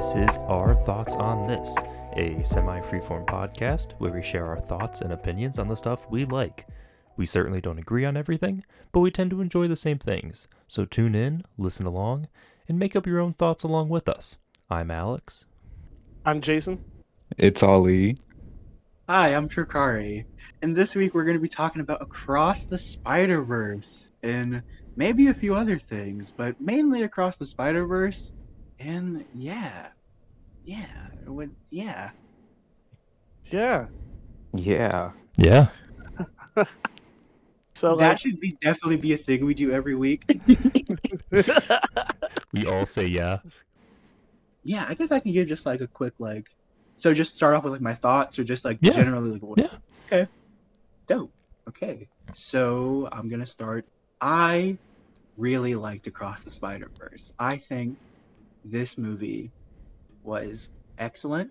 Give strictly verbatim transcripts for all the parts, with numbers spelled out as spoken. This is Our Thoughts on This, a semi-freeform podcast where we share our thoughts and opinions on the stuff we like. We certainly don't agree on everything, but we tend to enjoy the same things, so tune in, listen along, and make up your own thoughts along with us. I'm Alex. I'm Jason. It's Ali. Hi, I'm Trukari, and this week we're going to be talking about Across the Spider-Verse, and maybe a few other things, but mainly Across the Spider-Verse. And yeah, yeah, would, yeah, yeah, yeah, yeah. So that, like, should be definitely be a thing we do every week. We all say yeah. Yeah, I guess I can give just like a quick like. So just start off with like my thoughts or just like yeah. generally like what. Yeah. Okay. Dope. Okay. So I'm gonna start. I really liked Across the Spider-Verse. I think this movie was excellent.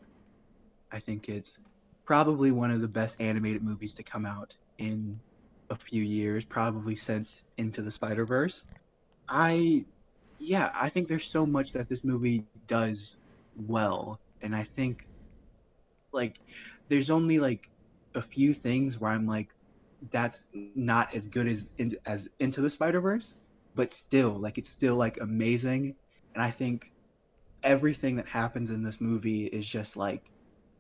I think it's probably one of the best animated movies to come out in a few years, probably since Into the Spider-Verse. I, yeah, I think there's so much that this movie does well. And I think, like, there's only, like, a few things where I'm like, that's not as good as, as Into the Spider-Verse, but still, like, it's still, like, amazing. And I think everything that happens in this movie is just like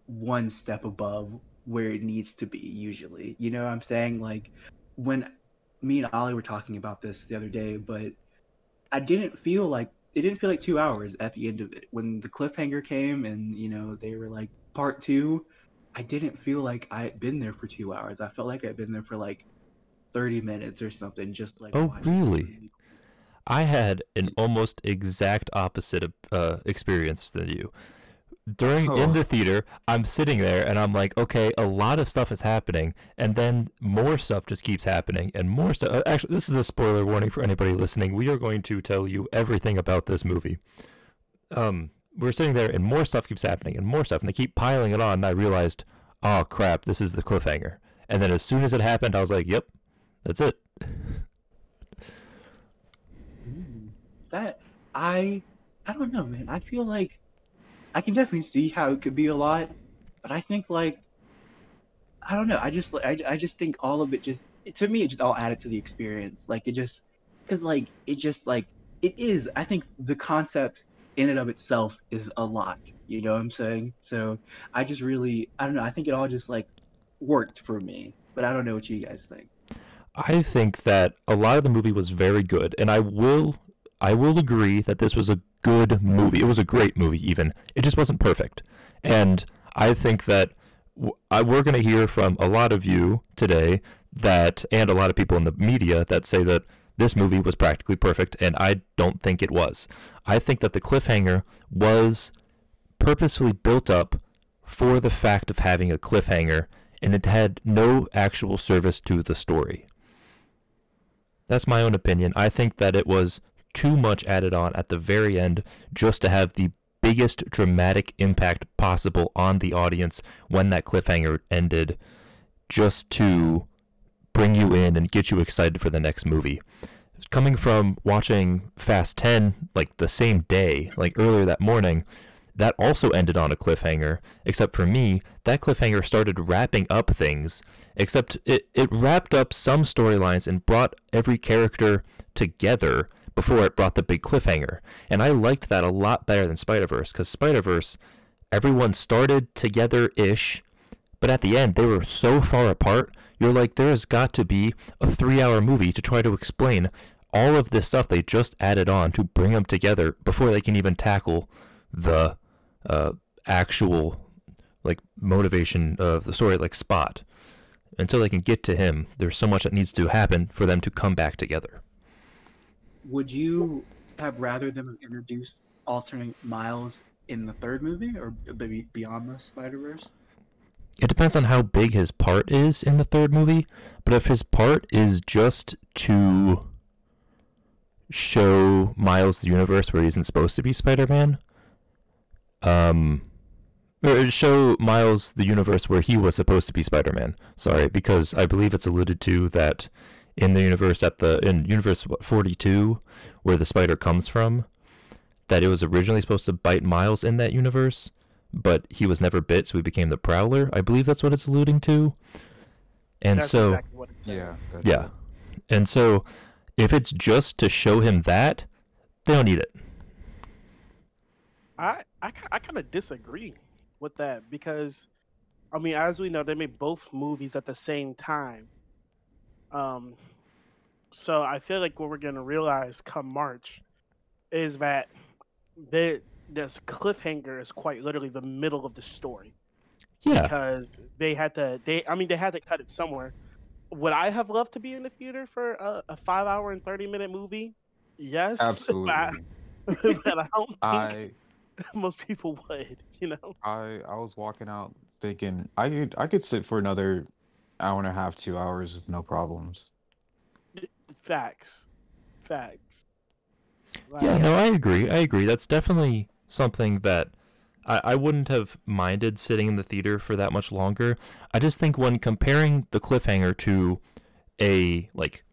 one step above where it needs to be usually. You know what I'm saying? Like when me and Ollie were talking about this the other day, but I didn't feel like, it didn't feel like two hours at the end of it. When the cliffhanger came and, you know, they were like part two, I didn't feel like I had been there for two hours. I felt like I'd been there for like thirty minutes or something. Just like, oh, really? I had an almost exact opposite uh, experience than you. During, oh. in the theater, I'm sitting there and I'm like, okay, a lot of stuff is happening, and then more stuff just keeps happening, and more stuff. Actually, this is a spoiler warning for anybody listening. We are going to tell you everything about this movie. Um, we're sitting there and more stuff keeps happening, and more stuff, and they keep piling it on, and I realized, oh crap, this is the cliffhanger. And then as soon as it happened, I was like, yep, that's it. That I I don't know, man. I feel like I can definitely see how it could be a lot, but I think like I don't know. I just I, I just think all of it just it, to me it just all added to the experience. Like it just because like it just like it is. I think the concept in and of itself is a lot. You know what I'm saying? So I just really I don't know. I think it all just like worked for me, but I don't know what you guys think. I think that a lot of the movie was very good, and I will. I will agree that this was a good movie. It was a great movie, even. It just wasn't perfect. And I think that w- I, we're going to hear from a lot of you today that, and a lot of people in the media that say that this movie was practically perfect, and I don't think it was. I think that the cliffhanger was purposefully built up for the fact of having a cliffhanger, and it had no actual service to the story. That's my own opinion. I think that it was too much added on at the very end just to have the biggest dramatic impact possible on the audience when that cliffhanger ended, just to bring you in and get you excited for the next movie. Coming from watching Fast ten like the same day, like earlier that morning, that also ended on a cliffhanger, except for me, that cliffhanger started wrapping up things, except it, it wrapped up some storylines and brought every character together before it brought the big cliffhanger. And I liked that a lot better than Spider-Verse, because Spider-Verse, everyone started together-ish, but at the end, they were so far apart, you're like, there has got to be a three-hour movie to try to explain all of this stuff they just added on to bring them together before they can even tackle the uh, actual like motivation of the story, like Spot. Until they can get to him, there's so much that needs to happen for them to come back together. Would you have rather them introduce alternate Miles in the third movie, or maybe beyond the Spider-Verse? It depends on how big his part is in the third movie, but if his part is just to show Miles the universe where he isn't supposed to be Spider-Man, um, or show Miles the universe where he was supposed to be Spider-Man, sorry, because I believe it's alluded to that in the universe at the in universe forty-two, where the spider comes from, that it was originally supposed to bite Miles in that universe, but he was never bit, so he became the Prowler. I believe that's what it's alluding to. And that's so, exactly what it's yeah, yeah. It. And so, if it's just to show him that, they don't need it. I I, I kind of disagree with that because, I mean, as we know, they made both movies at the same time. Um, so I feel like what we're gonna realize come March is that they, this cliffhanger is quite literally the middle of the story. Yeah. Because they had to, they I mean, they had to cut it somewhere. Would I have loved to be in the theater for a, a five-hour and thirty-minute movie? Yes. Absolutely. But I, but I don't think I, most people would. You know. I, I was walking out thinking I could I could sit for another hour and a half, two hours with no problems. Facts, facts. Like, yeah, no, I agree. I agree. That's definitely something that I, I wouldn't have minded sitting in the theater for that much longer. I just think when comparing the cliffhanger to a, like,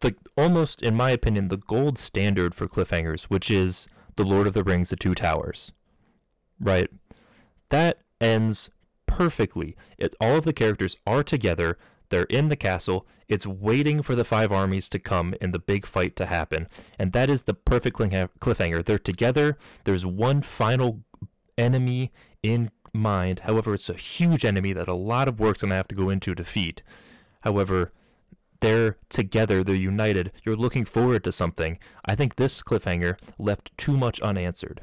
the almost, in my opinion, the gold standard for cliffhangers, which is The Lord of the Rings, The Two Towers, right? That ends perfectly. It, all of the characters are together. They're in the castle. It's waiting for the five armies to come and the big fight to happen. And that is the perfect cliffhanger. They're together. There's one final enemy in mind. However, it's a huge enemy that a lot of work's going to have to go into defeat. However, they're together. They're united. You're looking forward to something. I think this cliffhanger left too much unanswered.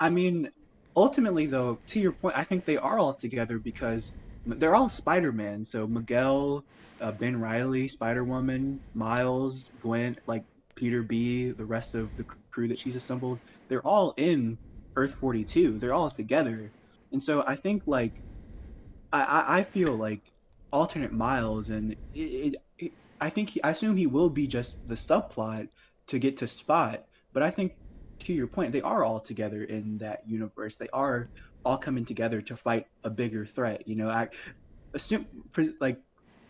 I mean, ultimately, though, to your point, I think they are all together because they're all Spider-Man, so Miguel, uh, Ben Reilly, Spider-Woman, Miles, Gwen, like Peter B., the rest of the crew that she's assembled, they're all in Earth forty-two. They're all together. And so I think, like, I, I, I feel like alternate Miles, and it, it, it, I think, he, I assume he will be just the subplot to get to Spot, but I think, to your point, they are all together in that universe. They are all coming together to fight a bigger threat. You know, I assume, like,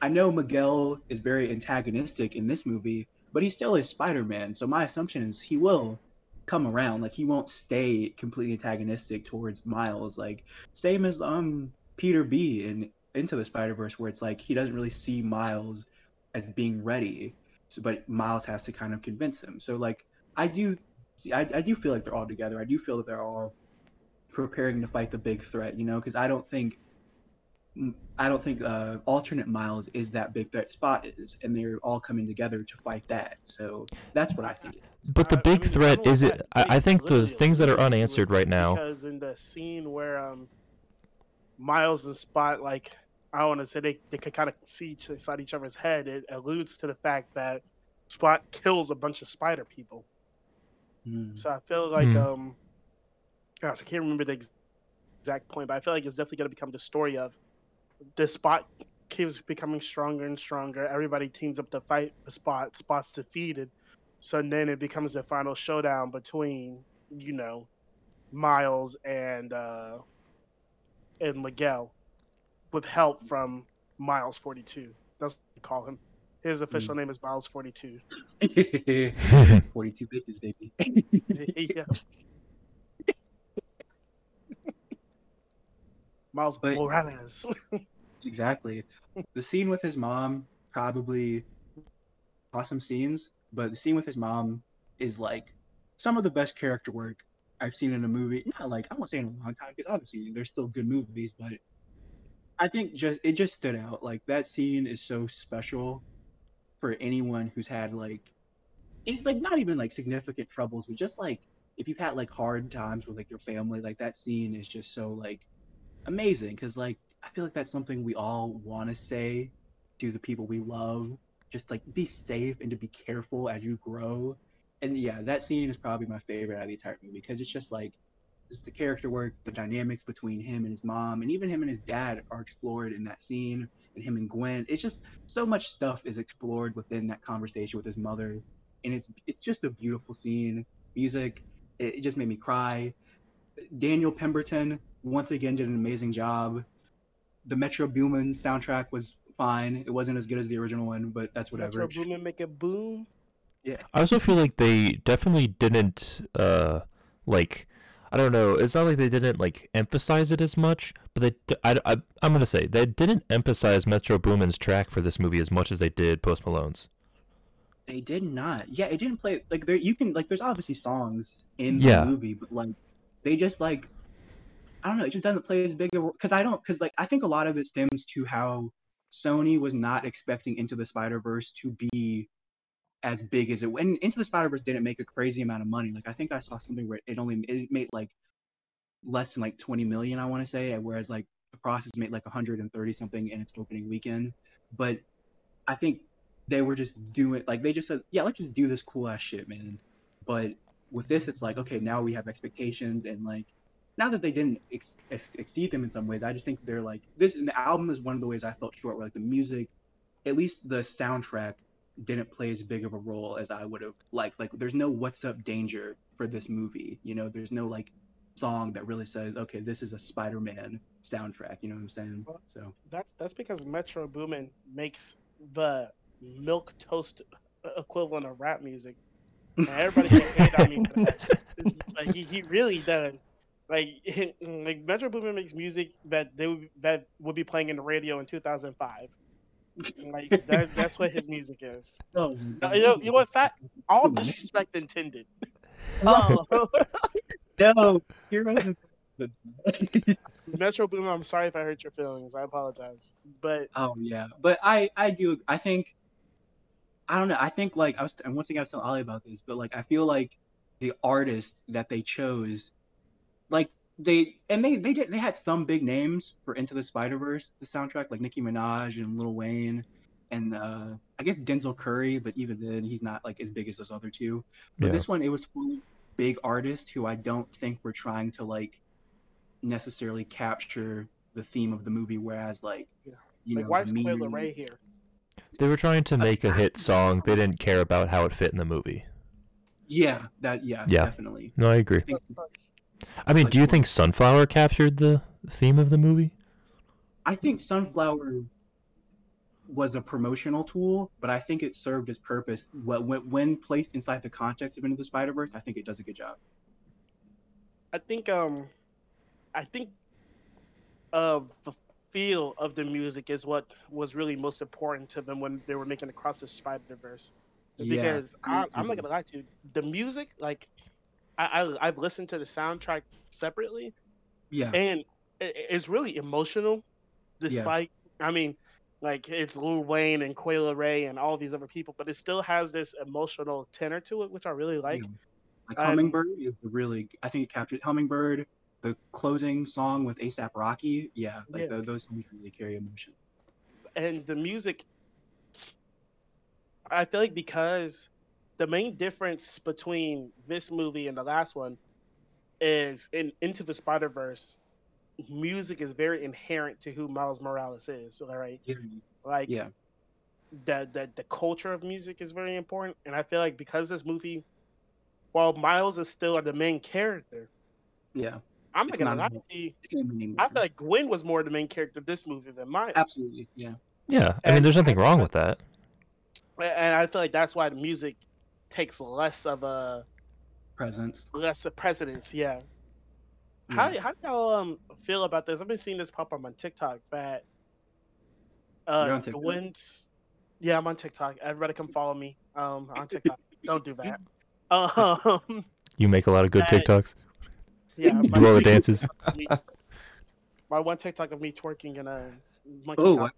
I know Miguel is very antagonistic in this movie, but he still is Spider-Man. So my assumption is he will come around. Like, he won't stay completely antagonistic towards Miles. Like, same as um Peter B. in Into the Spider-Verse, where it's like he doesn't really see Miles as being ready, so, but Miles has to kind of convince him. So, like, I do see, I, I do feel like they're all together. I do feel that they're all preparing to fight the big threat, you know, because I don't think, I don't think uh, alternate Miles is that big threat. Spot is, and they're all coming together to fight that. So that's what I think. It is. But the big uh, I mean, threat is it? I, I think the things that are unanswered right now. Because in the scene where um, Miles and Spot, like, I want to say they they could kind of see each, inside each other's head. It alludes to the fact that Spot kills a bunch of spider people. Mm. So I feel like mm. um. Gosh, I can't remember the ex- exact point, but I feel like it's definitely going to become the story of this Spot keeps becoming stronger and stronger. Everybody teams up to fight the Spot. Spot's defeated. So then it becomes the final showdown between, you know, Miles and uh, and Miguel with help from Miles forty-two. That's what we call him. His official mm. name is Miles forty-two. forty-two bitches, baby. Yeah. Miles but, Morales. Exactly. The scene with his mom, probably awesome scenes, but the scene with his mom is like some of the best character work I've seen in a movie. Not like, I won't say in a long time, because obviously there's still good movies, but I think just it just stood out. Like, that scene is so special for anyone who's had, like, it's like not even like significant troubles, but just like if you've had like hard times with like your family, like that scene is just so like amazing, because like I feel like that's something we all want to say to the people we love, just like be safe and to be careful as you grow. And yeah, that scene is probably my favorite out of the entire movie, because it's just like it's the character work, the dynamics between him and his mom, and even him and his dad are explored in that scene, and him and Gwen. It's just so much stuff is explored within that conversation with his mother, and it's it's just a beautiful scene. Music, it, it just made me cry. Daniel Pemberton once again did an amazing job. The Metro Boomin soundtrack was fine. It wasn't as good as the original one, but that's whatever. Metro Boomin make it boom. Yeah. I also feel like they definitely didn't, uh, like, I don't know, it's not like they didn't, like, emphasize it as much, but they, I, I, I'm going to say, they didn't emphasize Metro Boomin's track for this movie as much as they did Post Malone's. They did not. Yeah, it didn't play, like, there, you can, like, there's obviously songs in yeah. the movie, but, like, they just, like, I don't know, it just doesn't play as big a role, because I don't, because, like, I think a lot of it stems to how Sony was not expecting Into the Spider-Verse to be as big as it went. And Into the Spider-Verse didn't make a crazy amount of money. Like, I think I saw something where it only it made like less than like twenty million, I want to say, whereas like Across has made like one hundred thirty something in its opening weekend. But I think they were just doing, like, they just said, yeah, let's just do this cool ass shit, man. But with this, it's like, okay, now we have expectations, and like, now that they didn't ex- ex- exceed them in some ways, I just think they're like, this and the album is one of the ways I felt short, where like the music, at least the soundtrack, didn't play as big of a role as I would have liked. Like, there's no What's Up Danger for this movie, you know? There's no, like, song that really says, okay, this is a Spider-Man soundtrack, you know what I'm saying? Well, so that's that's because Metro Boomin makes the milquetoast equivalent of rap music. And everybody can hate on me for that. Like, he, he really does. Like, like Metro Boomin makes music that they would, that would be playing in the radio in two thousand five. Like, that, that's what his music is. Oh, no, you, know, you know what? Fat, all disrespect intended. Oh. No, you're right. Metro Boomin, I'm sorry if I hurt your feelings. I apologize. But oh yeah, but I, I do. I think I don't know. I think like I was. And once again, I was telling Ollie about this, but like I feel like the artist that they chose, like. They and they they did they had some big names for Into the Spider-Verse, the soundtrack, like Nicki Minaj and Lil Wayne, and uh, I guess Denzel Curry, but even then he's not like as big as those other two. But yeah. This one, it was full big artists who I don't think were trying to like necessarily capture the theme of the movie. Whereas like, yeah. you like know, why is Coyle Ray here? They were trying to make a hit song. They didn't care about how it fit in the movie. Yeah, that yeah, yeah. definitely. No, I agree. I think, I mean, like, do you think Sunflower captured the theme of the movie? I think Sunflower was a promotional tool, but I think it served its purpose. When, when placed inside the context of Into the Spider-Verse, I think it does a good job. I think, um, I think, uh, the feel of the music is what was really most important to them when they were making Across the Spider-Verse. Because yeah. I, I'm not gonna lie to you, the music, like. I, I've listened to the soundtrack separately, yeah, and it, it's really emotional. Despite, yeah. I mean, like it's Lil Wayne and Coyle Ray and all these other people, but it still has this emotional tenor to it, which I really like. Yeah. Like Hummingbird um, is really, I think it captured Hummingbird. The closing song with ASAP Rocky, yeah, like yeah. The, those songs really carry emotion. And the music, I feel like because. The main difference between this movie and the last one is in Into the Spider-Verse, music is very inherent to who Miles Morales is, right? Mm-hmm. Like, yeah. the, the, the culture of music is very important, and I feel like because this movie, while Miles is still the main character, yeah, I'm not gonna lie to you, I feel like Gwen was more the main character of this movie than Miles. Absolutely, yeah. Yeah, I and, mean, there's nothing wrong with that. And I feel like that's why the music takes less of a presence, less of precedence. Yeah. yeah. How how do y'all um feel about this? I've been seeing this pop up on TikTok that uh Gwen's. Yeah, I'm on TikTok. Everybody come follow me. Um, on TikTok. Don't do that. Um. You make a lot of good that, TikToks. Yeah. Do all the dances. Me, my one TikTok of me twerking and a monkey. Oh, wow.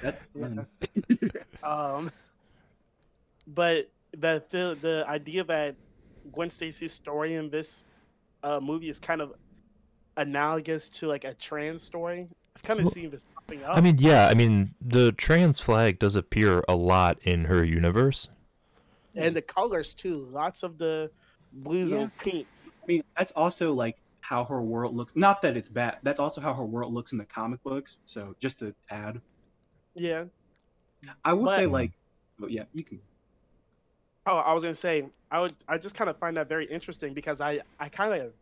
That's fun. Yeah. um. But. The, the the idea that Gwen Stacy's story in this uh, movie is kind of analogous to like a trans story. I've kind of well, seen this popping up. I mean, yeah, I mean the trans flag does appear a lot in her universe, and the colors too. Lots of the blues yeah. and pink. I mean, that's also like how her world looks. Not that it's bad. That's also how her world looks in the comic books. So just to add, yeah, I would but, say like, but yeah, you can. Oh, I was gonna say I would. I just kind of find that very interesting because I, I kind of,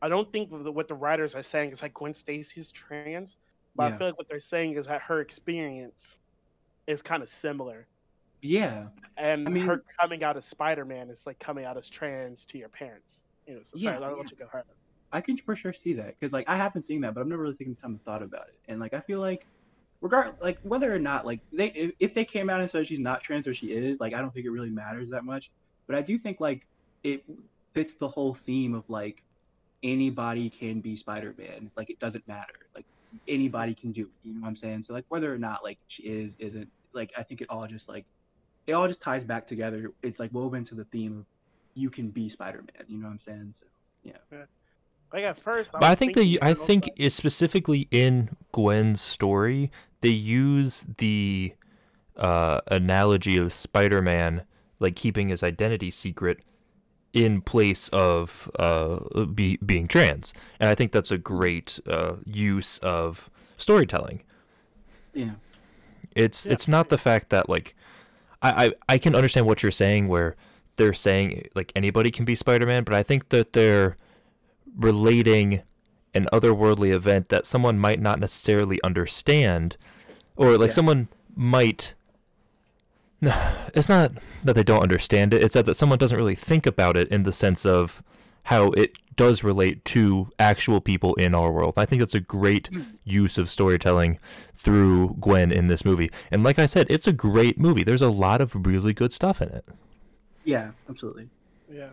I don't think what the writers are saying is like Gwen Stacy's trans, but yeah. I feel like what they're saying is that her experience is kind of similar. Yeah. And I mean, her coming out as Spider-Man is like coming out as trans to your parents. You know, so yeah, sorry, I don't want you to go hard. I can for sure see that, because like I haven't seen that, but I've never really taken the time to thought about it. And like I feel like, regard like whether or not like they if, if they came out and said she's not trans or she is, like I don't think it really matters that much. But I do think like it fits the whole theme of like anybody can be Spider-Man. Like it doesn't matter. Like anybody can do it. You know what I'm saying? So like whether or not like she is isn't, like I think it all just like it all just ties back together. It's like woven to the theme of you can be Spider-Man. You know what I'm saying? So yeah. yeah. Like at first, I but I think they, I think is specifically in Gwen's story, they use the uh, analogy of Spider-Man, like keeping his identity secret, in place of uh, be, being trans, and I think that's a great uh, use of storytelling. Yeah, it's yeah. it's not the fact that like I, I I can understand what you're saying, where they're saying like anybody can be Spider-Man, but I think that they're relating an otherworldly event that someone might not necessarily understand, or like yeah. someone might no it's not that they don't understand it, it's that, that someone doesn't really think about it in the sense of how it does relate to actual people in our world. I think that's a great use of storytelling through Gwen in this movie, and like I said, it's a great movie. There's a lot of really good stuff in it. Yeah, absolutely. Yeah.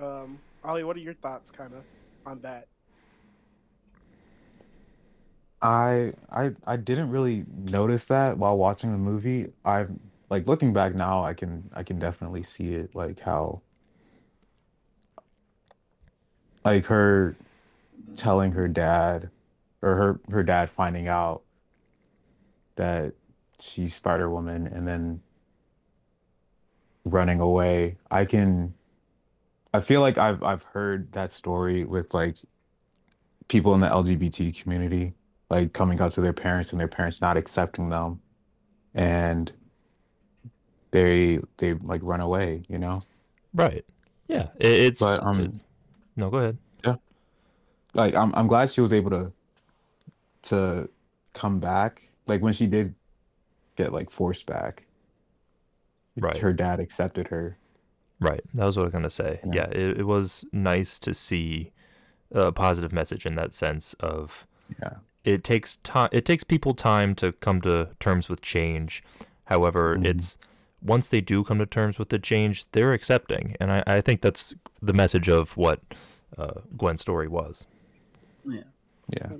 um Ollie, what are your thoughts, kind of, on that? I I I didn't really notice that while watching the movie. I'm like looking back now, I can I can definitely see it, like how, like her telling her dad, or her her dad finding out that she's Spider-Woman and then running away. I can. I feel like I've I've heard that story with like people in the L G B T community, like coming out to their parents and their parents not accepting them, and they they like run away, you know? Right. Yeah. It's. But um. It's, no, go ahead. Yeah. Like I'm I'm glad she was able to to come back. Like when she did get like forced back. Right. Her dad accepted her. Right, that was what I was going to say. Yeah, yeah it, it was nice to see a positive message in that sense of yeah. it takes time. It takes people time to come to terms with change. However, mm-hmm. it's once they do come to terms with the change, they're accepting. And I, I think that's the message of what uh, Gwen's story was. Yeah. Yeah.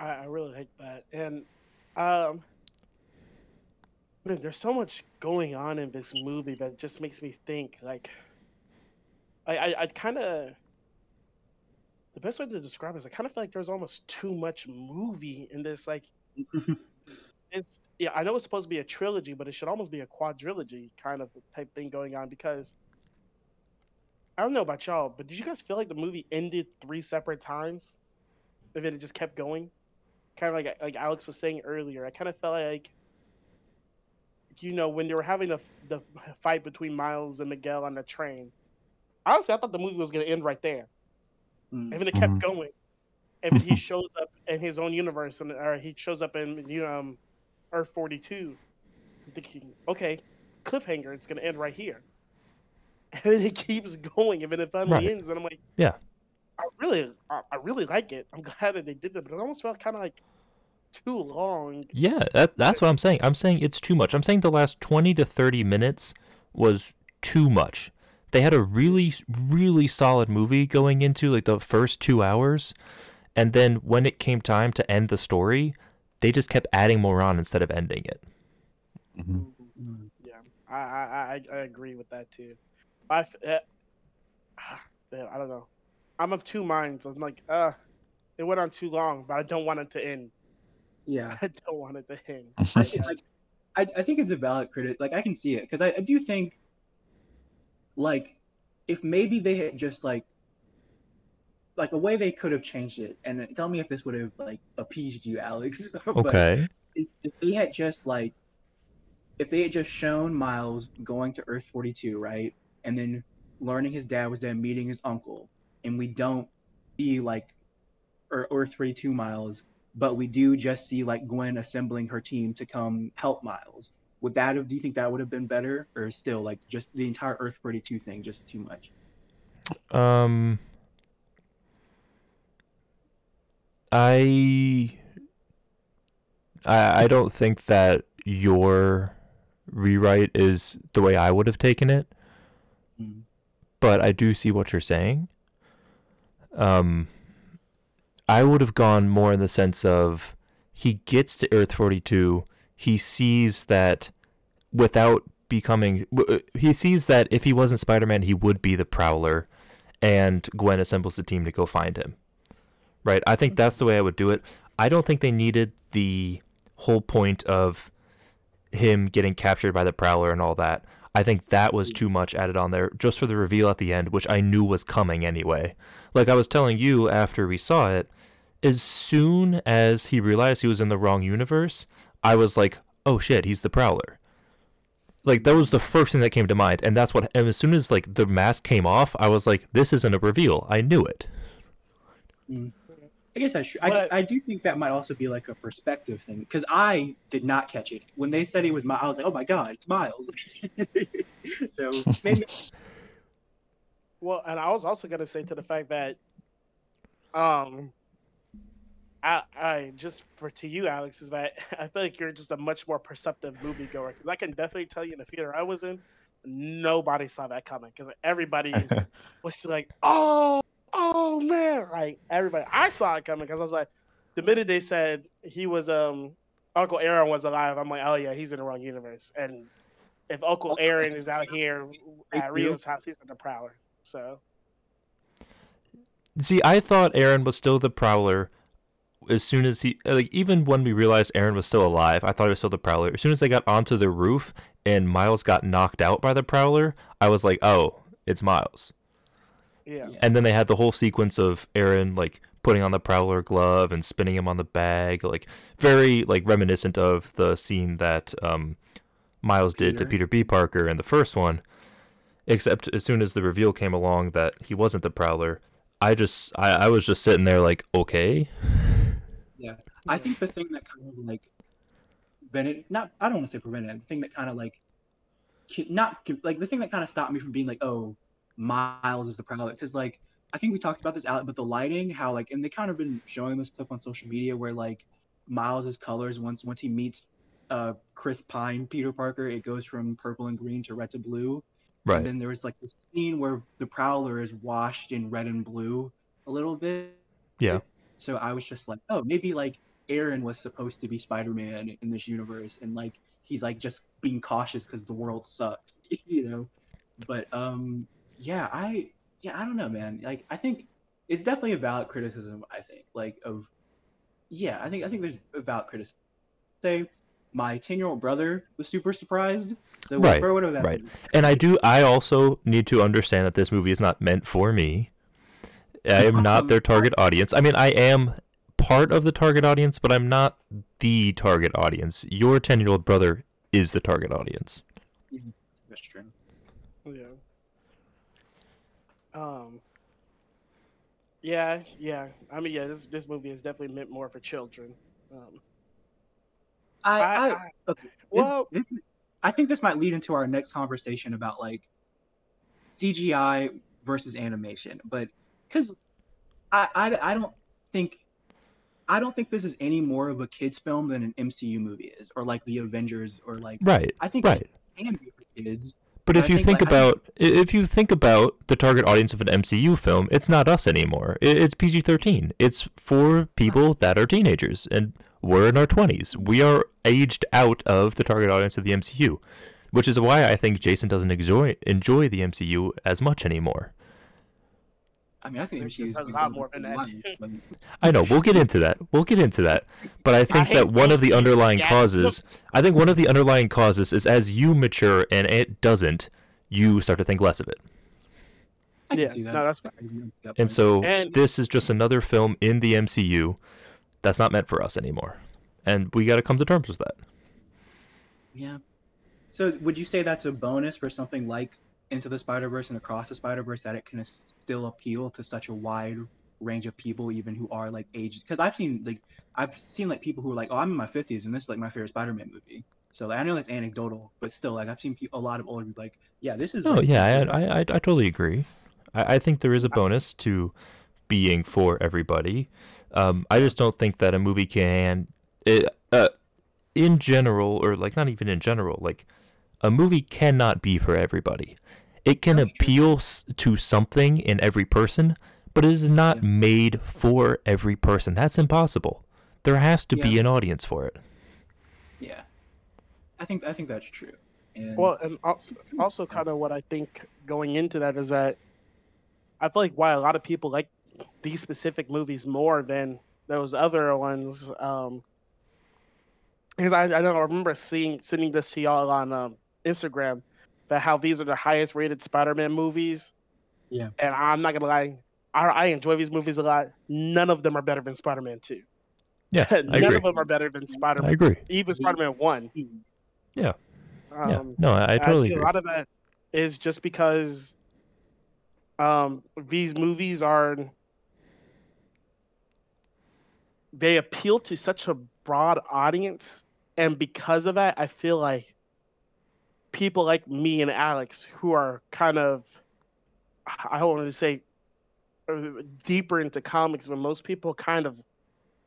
I, I really like that. And um, man, there's so much going on in this movie that just makes me think, like, I, I, I kind of, the best way to describe it is I kind of feel like there's almost too much movie in this, like, it's, yeah, I know it's supposed to be a trilogy, but it should almost be a quadrilogy kind of type thing going on, because, I don't know about y'all, but did you guys feel like the movie ended three separate times? And then it just kept going? Kind of like, like Alex was saying earlier, I kind of felt like, you know, when they were having the the fight between Miles and Miguel on the train, honestly, I thought the movie was going to end right there. Mm-hmm. And then it kept going. And then he shows up in his own universe, and or he shows up in you know, um, Earth forty-two, thinking, okay, cliffhanger, it's going to end right here. And then it keeps going, and then it finally right. ends. And I'm like, yeah, I really, I, I really like it. I'm glad that they did that, but it almost felt kind of like too long. Yeah, that, that's what I'm saying. I'm saying it's too much. I'm saying the last twenty to thirty minutes was too much. They had a really, really solid movie going into like the first two hours. And then when it came time to end the story, they just kept adding more on instead of ending it. Mm-hmm. Yeah, I, I, I agree with that too. I, uh, I don't know. I'm of two minds. I'm like, uh, it went on too long, but I don't want it to end. Yeah, I don't want it to hang. I, like, I, I think it's a valid critic. Like, I can see it, because I, I do think, like, if maybe they had just like, like a way they could have changed it. And tell me if this would have like appeased you, Alex. Okay. If, if they had just like, if they had just shown Miles going to Earth forty-two, right, and then learning his dad was there, meeting his uncle, and we don't see like, or Earth forty-two Miles. But we do just see like Gwen assembling her team to come help Miles. Would that have, do you think that would have been better, or still like just the entire Earth forty-two thing just too much? Um, I, I, I don't think that your rewrite is the way I would have taken it, mm-hmm. but I do see what you're saying. Um, I would have gone more in the sense of he gets to Earth forty-two, he sees that without becoming, he sees that if he wasn't Spider-Man, he would be the Prowler, and Gwen assembles the team to go find him. Right? I think that's the way I would do it. I don't think they needed the whole point of him getting captured by the Prowler and all that. I think that was too much added on there just for the reveal at the end, which I knew was coming anyway. Like I was telling you after we saw it, as soon as he realized he was in the wrong universe, I was like, oh shit, he's the Prowler. Like that was the first thing that came to mind. And that's what, and as soon as like the mask came off, I was like, this isn't a reveal. I knew it. Mm. I guess I should. I, I do think that might also be like a perspective thing, because I did not catch it when they said he was Miles. I was like, "Oh my God, it's Miles!" So maybe. Well, and I was also gonna say to the fact that, um, I I just for to you, Alex, is that I feel like you're just a much more perceptive moviegoer. Because I can definitely tell you in the theater I was in, nobody saw that coming because everybody was like, "Oh." Oh man, like everybody, I saw it coming because I was like, the minute they said he was, um, Uncle Aaron was alive, I'm like, oh yeah, he's in the wrong universe. And if Uncle Aaron is out here at Rio's house, he's not the Prowler. So, see, I thought Aaron was still the Prowler as soon as he, like, even when we realized Aaron was still alive, I thought he was still the Prowler. As soon as they got onto the roof and Miles got knocked out by the Prowler, I was like, oh, it's Miles. Yeah. And then they had the whole sequence of Aaron like putting on the Prowler glove and spinning him on the bag, like very like reminiscent of the scene that um, Miles Peter. did to Peter B. Parker in the first one. Except as soon as the reveal came along that he wasn't the Prowler, I just I, I was just sitting there like, okay. Yeah, I think the thing that kind of like prevented, not I don't want to say prevented, the thing that kind of like not like the thing that kind of stopped me from being like, oh, Miles is the Prowler, because like I think we talked about this out, but the lighting, how like, and they kind of been showing this clip on social media where like Miles's colors once once he meets uh Chris Pine Peter Parker, it goes from purple and green to red to blue, right? And then there was like this scene where the Prowler is washed in red and blue a little bit. Yeah, so I was just like, oh, maybe like Aaron was supposed to be Spider-Man in this universe, and like he's like just being cautious because the world sucks. You know, but um Yeah, I yeah, I don't know, man. Like I think it's definitely a valid criticism, I think. Like of yeah, I think I think there's a valid criticism. Say my ten-year-old brother was super surprised. So right, for whatever that right. means. And I do I also need to understand that this movie is not meant for me. I am not their target audience. I mean, I am part of the target audience, but I'm not the target audience. Your ten-year-old brother is the target audience. That's true. Yeah. Um. Yeah, yeah. I mean, yeah. This this movie is definitely meant more for children. Um, I, I, I okay. well, this, this I think this might lead into our next conversation about like C G I versus animation, but because I, I I don't think I don't think this is any more of a kids film than an M C U movie is, or like the Avengers, or like right. I think right. it can be for kids. But if I you think, think like, about I... if you think about the target audience of an M C U film, it's not us anymore. It's P G thirteen. It's for people that are teenagers, and we're in our twenties. We are aged out of the target audience of the M C U, which is why I think Jason doesn't enjoy enjoy the M C U as much anymore. I mean, I think M C U has a lot more than that. I know. We'll get into that. We'll get into that. But I think I that one of the underlying yeah. causes, I think one of the underlying causes is as you mature and it doesn't, you start to think less of it. I yeah. That. No, that's fine. And so and... this is just another film in the M C U that's not meant for us anymore. And we got to come to terms with that. Yeah. So would you say that's a bonus for something like Into the Spider-Verse and Across the Spider-Verse, that it can still appeal to such a wide range of people, even who are like aged? Because I've seen like I've seen like people who are like, oh, I'm in my fifties and this is like my favorite Spider-Man movie, So like, I know it's anecdotal, but still, like I've seen pe- a lot of older people like, yeah, this is. Oh like, yeah, I, I I I totally agree. I, I think there is a bonus to being for everybody. Um, I just don't think that a movie can, it, uh, in general, or like not even in general, like a movie cannot be for everybody. It can That's appeal true. to something in every person, but it is not yeah. made for every person. That's impossible. There has to yeah. be an audience for it. Yeah. I think I think that's true. And well, and also, also kind of what I think going into that is that I feel like why a lot of people like these specific movies more than those other ones, um, because I, I don't remember seeing sending this to y'all on um, Instagram that how these are the highest rated Spider-Man movies. Yeah, and I'm not gonna lie, I, I enjoy these movies a lot. None of them are better than Spider-Man two. Yeah, I none agree. of them are better than Spider-Man. I agree. Even Spider-Man one. Yeah. Um, yeah. No, I, I totally I agree. A lot of that is just because um, these movies are, they appeal to such a broad audience. And because of that, I feel like people like me and Alex, who are kind of, I don't want to say deeper into comics, but most people kind of,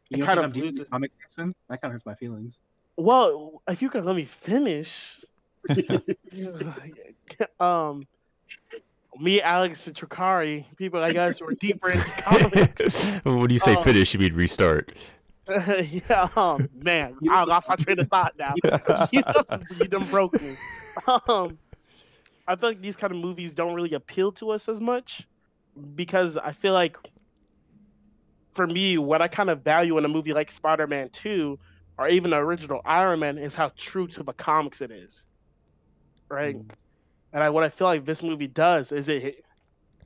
you kind of lose this comic person? That kind of hurts my feelings. Well, if you could let me finish. um, me, Alex, and Tricari, people like us who are deeper into comics. When you say um, finish, you mean restart. Yeah, um, man, I lost my train of thought now. you, done, you done broke me. Um, I feel like these kind of movies don't really appeal to us as much because I feel like, for me, what I kind of value in a movie like Spider-Man two or even the original Iron Man is how true to the comics it is, right? Mm. And I, what I feel like this movie does is it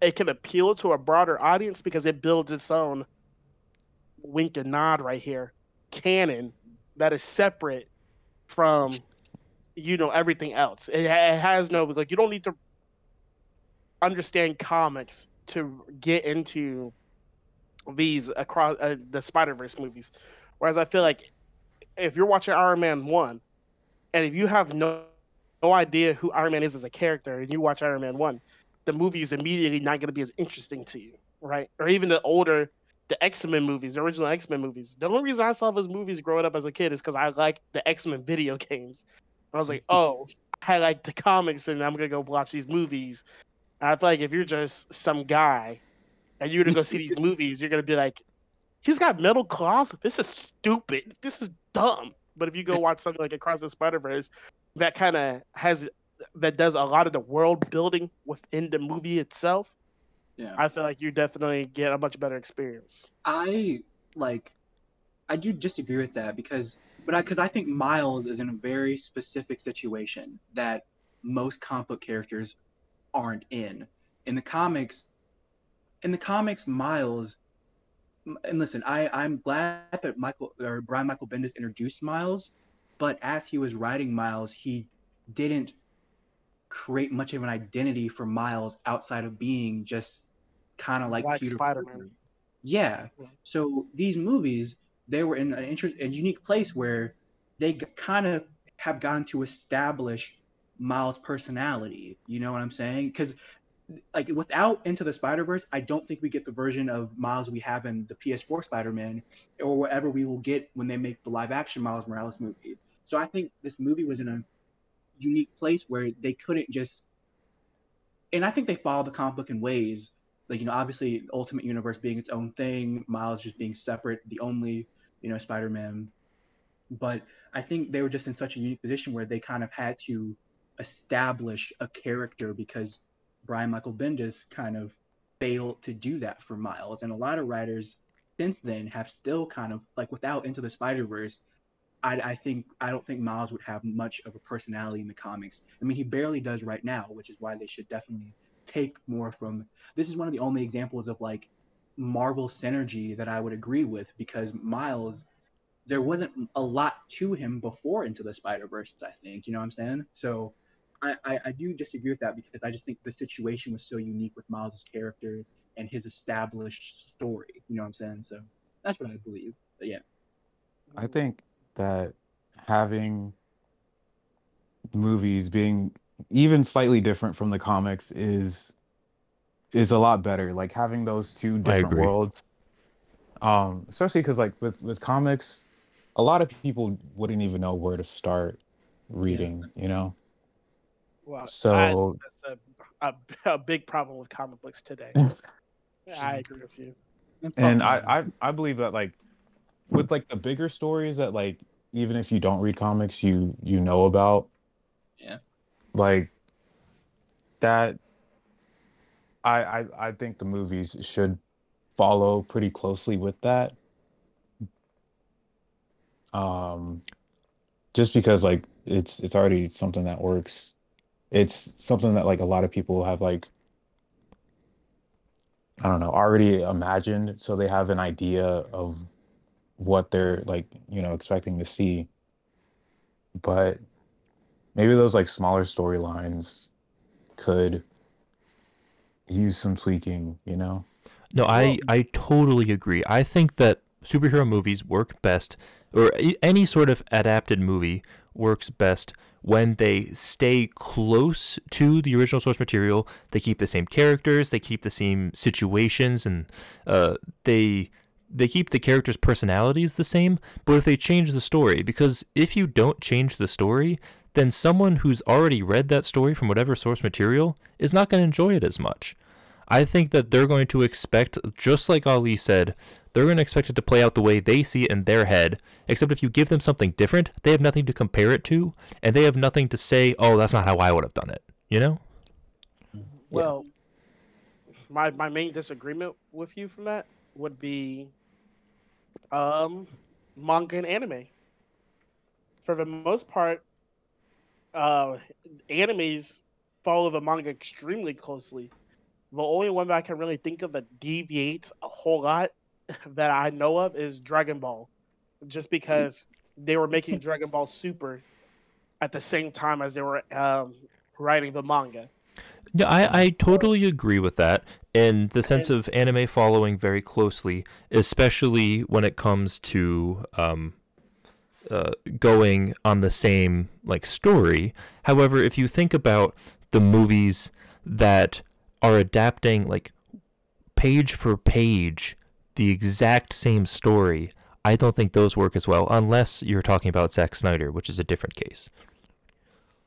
it can appeal to a broader audience because it builds its own wink and nod right here, canon that is separate from, you know, everything else. It, it has no, like, you don't need to understand comics to get into these across uh, the Spider-Verse movies. Whereas I feel like if you're watching Iron Man one and if you have no no idea who Iron Man is as a character and you watch Iron Man one, the movie is immediately not going to be as interesting to you, right? Or even the older, the X-Men movies, the original X-Men movies. The only reason I saw those movies growing up as a kid is because I liked the X-Men video games. I was like, oh, I like the comics and I'm going to go watch these movies. And I feel like if you're just some guy and you're going to go see these movies, you're going to be like, he's got metal claws? This is stupid. This is dumb. But if you go watch something like Across the Spider-Verse, that kind of has, that does a lot of the world building within the movie itself, yeah. I feel like you definitely get a much better experience. I, like, I do disagree with that because, but I, because I think Miles is in a very specific situation that most comic book characters aren't in. In the comics, In the comics, Miles, and listen, I, I'm glad that Michael or Brian Michael Bendis introduced Miles, but as he was writing Miles, he didn't create much of an identity for Miles outside of being just kind of like, like Peter Spider-Man. Parker. Yeah. yeah. So these movies, they were in an interest, a unique place where they kind of have gotten to establish Miles' personality. You know what I'm saying? Because like without Into the Spider-Verse, I don't think we get the version of Miles we have in the P S four Spider-Man or whatever we will get when they make the live-action Miles Morales movie. So I think this movie was in a unique place where they couldn't just... And I think they followed the comic book in ways. Like, you know, obviously, Ultimate Universe being its own thing, Miles just being separate, the only, you know, Spider-Man. But I think they were just in such a unique position where they kind of had to establish a character because Brian Michael Bendis kind of failed to do that for Miles. And a lot of writers since then have still kind of, like without Into the Spider-Verse, I, I think I don't think Miles would have much of a personality in the comics. I mean, he barely does right now, which is why they should definitely take more from... This is one of the only examples of like Marvel synergy that I would agree with because Miles, there wasn't a lot to him before Into the Spider-Verse, I think. You know what I'm saying? So... I, I do disagree with that because I just think the situation was so unique with Miles' character and his established story. You know what I'm saying? So that's what I believe. But yeah. I think that having movies being even slightly different from the comics is is a lot better. Like having those two different worlds, um, especially because like with with comics, a lot of people wouldn't even know where to start reading. Yeah. You know, well, so I, that's a, a, a big problem with comic books today. I agree with you. And I, I I believe that like with like the bigger stories that like even if you don't read comics you you know about. Yeah. Like that I I I think the movies should follow pretty closely with that. Um just because like it's it's already something that works. It's something that like a lot of people have like I don't know, already imagined, so they have an idea of what they're like, you know, expecting to see. But maybe those like smaller storylines could use some tweaking, you know? No, I, I totally agree. I think that superhero movies work best, or any sort of adapted movie works best when they stay close to the original source material. They keep the same characters, they keep the same situations, and uh, they they keep the characters' personalities the same, but if they change the story, because if you don't change the story, then someone who's already read that story from whatever source material is not going to enjoy it as much. I think that they're going to expect, just like Ali said, they're going to expect it to play out the way they see it in their head, except if you give them something different, they have nothing to compare it to, and they have nothing to say, oh, that's not how I would have done it, you know? Well, yeah. my, my main disagreement with you from that would be um, manga and anime. For the most part, uh, animes follow the manga extremely closely. The only one that I can really think of that deviates a whole lot that I know of is Dragon Ball, just because they were making Dragon Ball Super at the same time as they were um, writing the manga. Yeah, I, I totally agree with that in the sense of anime following very closely, especially when it comes to um, uh, going on the same like story. However, if you think about the movies that are adapting like page for page the exact same story, I don't think those work as well, unless you're talking about Zack Snyder, which is a different case.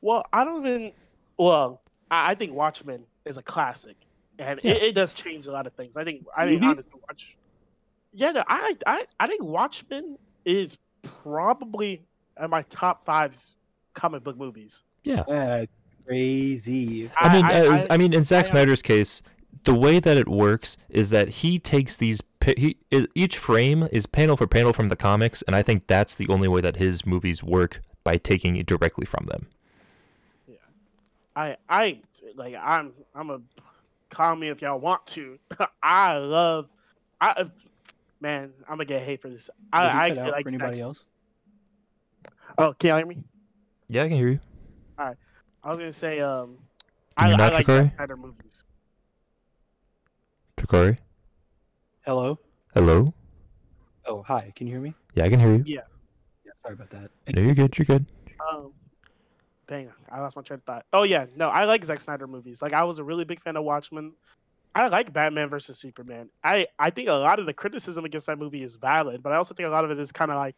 Well, I don't even... Well, I think Watchmen is a classic, and yeah. it, it does change a lot of things. I think... I mean, mm-hmm. honestly, Watch... Yeah, no, I, I, I think Watchmen is probably in my top five comic book movies. Yeah. Uh, crazy. I, I mean, I, I, I, I mean, in Zack I, Snyder's I, case, the way that it works is that he takes these... He, each frame is panel for panel from the comics, and I think that's the only way that his movies work, by taking it directly from them. Yeah, I, I like, I'm, I'm a, call me if y'all want to. I love, I, man, I'm gonna get hate for this. I, I actually like for anybody else. Oh, can y'all hear me? Yeah, I can hear you. All right, I was gonna say, um, I, I like Zack Snyder movies. Takari. Hello? Hello? Oh, hi. Can you hear me? Yeah, I can hear you. Yeah. Yeah, sorry about that. No, you're good. You're good. Um, dang, I lost my train of thought. Oh, yeah. No, I like Zack Snyder movies. Like, I was a really big fan of Watchmen. I like Batman versus Superman. I, I think a lot of the criticism against that movie is valid, but I also think a lot of it is kind of like,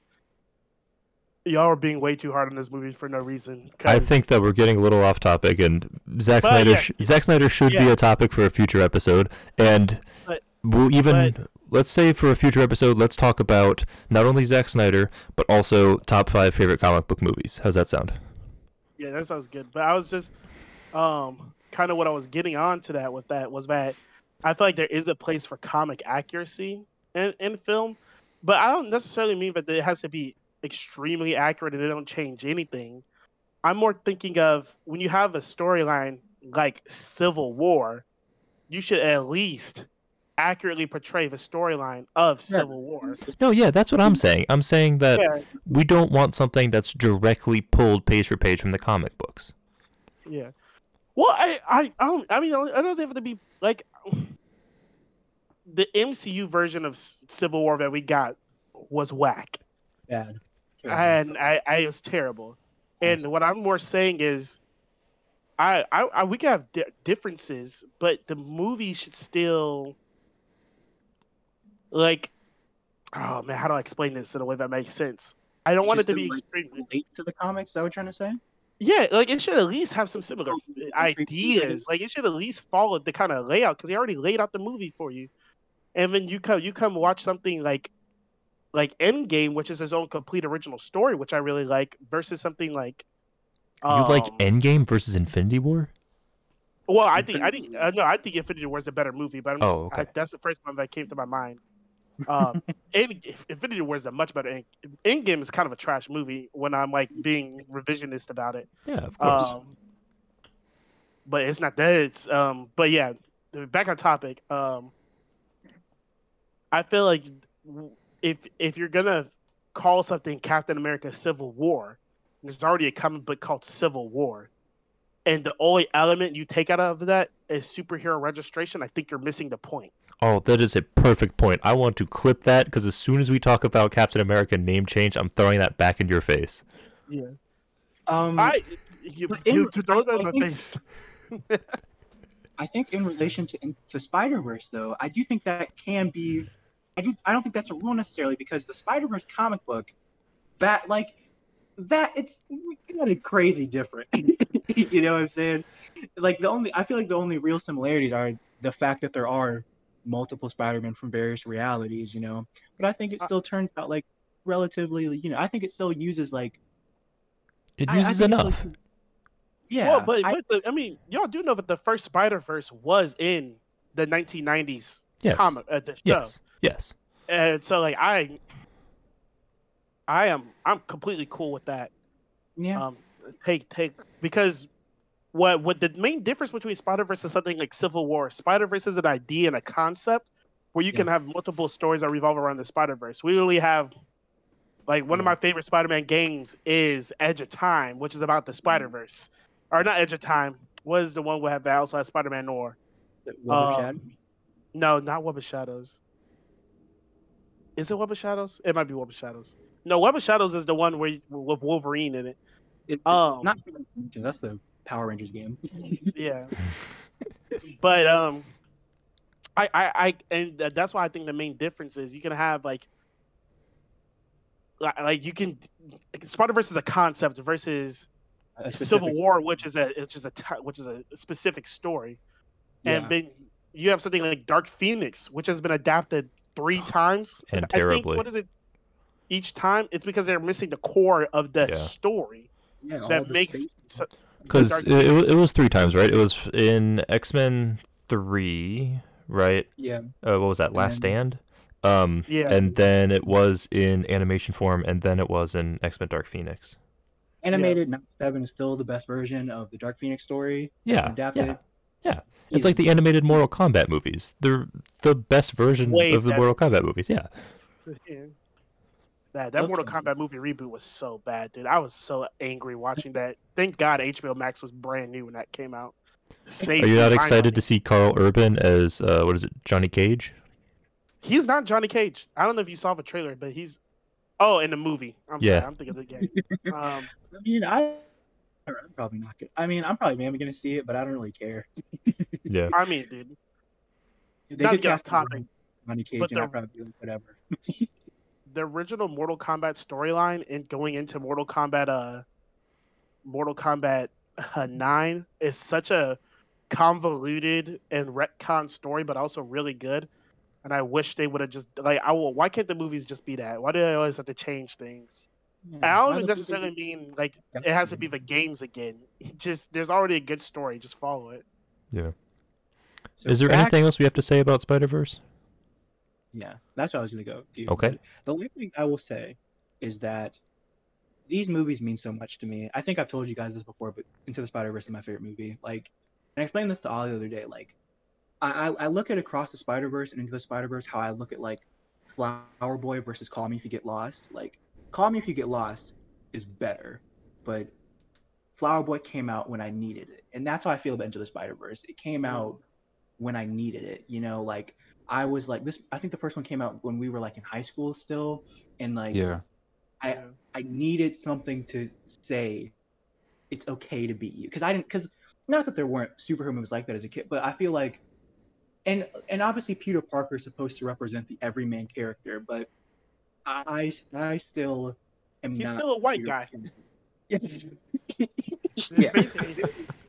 y'all are being way too hard on this movie for no reason. Cause... I think that we're getting a little off topic, and Zack but, Snyder yeah. sh- Zack Snyder should yeah. be a topic for a future episode, and... But, We'll even, but, let's say for a future episode, let's talk about not only Zack Snyder, but also top five favorite comic book movies. How's that sound? Yeah, that sounds good. But I was just, um, kind of what I was getting on to that with that was that I feel like there is a place for comic accuracy in, in film, but I don't necessarily mean that it has to be extremely accurate and they don't change anything. I'm more thinking of when you have a storyline like Civil War, you should at least... accurately portray the storyline of Civil War. No, yeah, that's what I'm saying. I'm saying that yeah. we don't want something that's directly pulled page for page from the comic books. Yeah. Well, I, I, I don't. I mean, I don't have to be like the M C U version of Civil War that we got was whack. Bad. Terrible. And I, I it was terrible. And what I'm more saying is, I, I, I we can have di- differences, but the movie should still, like, oh man, how do I explain this in a way that makes sense? I don't you want it to be like, extremely relate to the comics. Is that what you're trying to say? Yeah, like it should at least have some similar ideas. Like it should at least follow the kind of layout because they already laid out the movie for you, and then you come you come watch something like, like Endgame, which is his own complete original story, which I really like, versus something like. Um, you like Endgame versus Infinity War? Well, I think I think uh, no, I think Infinity War is a better movie, but I'm just, oh, okay. I, that's the first one that came to my mind. Um, Infinity War is a much better. Endgame is kind of a trash movie when I'm like being revisionist about it. Yeah, of course. Um, but it's not that. It's um. But yeah, back on topic. Um, I feel like if if you're gonna call something Captain America Civil War, there's already a comic book called Civil War, and the only element you take out of that is superhero registration. I think you're missing the point. Oh, that is a perfect point. I want to clip that because as soon as we talk about Captain America name change, I'm throwing that back in your face. Yeah. Um, I, you, you in, throw that I, I in my face. I think in relation to, to Spider-Verse, though, I do think that can be... I, do, I don't think that's a rule necessarily because the Spider-Verse comic book, that, like, that, it's kind of crazy different. You know what I'm saying? Like, the only... I feel like the only real similarities are the fact that there are multiple Spider-Men from various realities, you know, but I think it still turns out like relatively, you know, I think it still uses like it uses I, I enough still, yeah well, but, I, but the, I mean y'all do know that the first Spider-Verse was in the nineteen nineties yes. comic uh, the show. yes yes and so like I I am I'm completely cool with that yeah um take take because What what the main difference between Spider-Verse and something like Civil War, Spider-Verse is an idea and a concept where you yeah. can have multiple stories that revolve around the Spider-Verse. We really have, like, one of my favorite Spider-Man games is Edge of Time, which is about the Spider-Verse. Or not Edge of Time. What is the one we have that also has Spider-Man Noir? Web of Shadows? No, not Web of Shadows. Is it Web of Shadows? It might be Web of Shadows. No, Web of Shadows is the one where you, with Wolverine in it. It um, not that's the Power Rangers game. yeah. But um I, I I and that's why I think the main difference is you can have like like you can Spider-Verse is a concept versus a Civil War which is a which is a which is a specific story. Yeah. And then you have something like Dark Phoenix which has been adapted three times and I terribly. Think, what is it each time? It's because they're missing the core of the yeah. story yeah, that makes because it, it was three times, right? It was in X-Men three, right? Yeah. Uh, what was that, Last Stand? Um, yeah. And then it was in animation form, and then it was in X-Men Dark Phoenix. Animated, yeah. seven is still the best version of the Dark Phoenix story. Yeah. Adapted. Yeah. yeah. It's yeah. like the animated Mortal Kombat movies. They're the best version Way of the better. Mortal Kombat movies, yeah. yeah. That, that okay. Mortal Kombat movie reboot was so bad, dude. I was so angry watching that. Thank God H B O Max was brand new when that came out. Saved Are you not excited money. to see Carl Urban as, uh, what is it, Johnny Cage? He's not Johnny Cage. I don't know if you saw the trailer, but he's... Oh, in the movie. I'm yeah. sorry, I'm thinking of the game. Um, I mean, I, I'm probably not good. I mean, I'm probably maybe going to see it, but I don't really care. yeah. I mean, dude. They not could get off topic. Johnny Cage and I'll probably be like, whatever. The original Mortal Kombat storyline and going into Mortal Kombat, uh, Mortal Kombat uh, nine is such a convoluted and retcon story, but also really good. And I wish they would have just like, I will. Why can't the movies just be that? Why do they always have to change things? Yeah, I don't necessarily mean like it has to be the games again. It just there's already a good story. Just follow it. Yeah. So is there back... anything else we have to say about Spider-Verse? Yeah, that's where I was going to go. Dude. Okay. The only thing I will say is that these movies mean so much to me. I think I've told you guys this before, but Into the Spider-Verse is my favorite movie. Like, and I explained this to Ollie the other day. Like, I, I look at Across the Spider-Verse and Into the Spider-Verse how I look at, like, Flower Boy versus Call Me If You Get Lost. Like, Call Me If You Get Lost is better, but Flower Boy came out when I needed it. And that's how I feel about Into the Spider-Verse. It came out when I needed it, you know, like... I was like this. I think the first one came out when we were like in high school still, and like yeah. I I needed something to say it's okay to beat you. Because I didn't, because not that there weren't superhero movies like that as a kid, but I feel like, and and obviously Peter Parker is supposed to represent the everyman character, but I I still am. He's not still a white Peter guy. Yes. Yeah. Basically,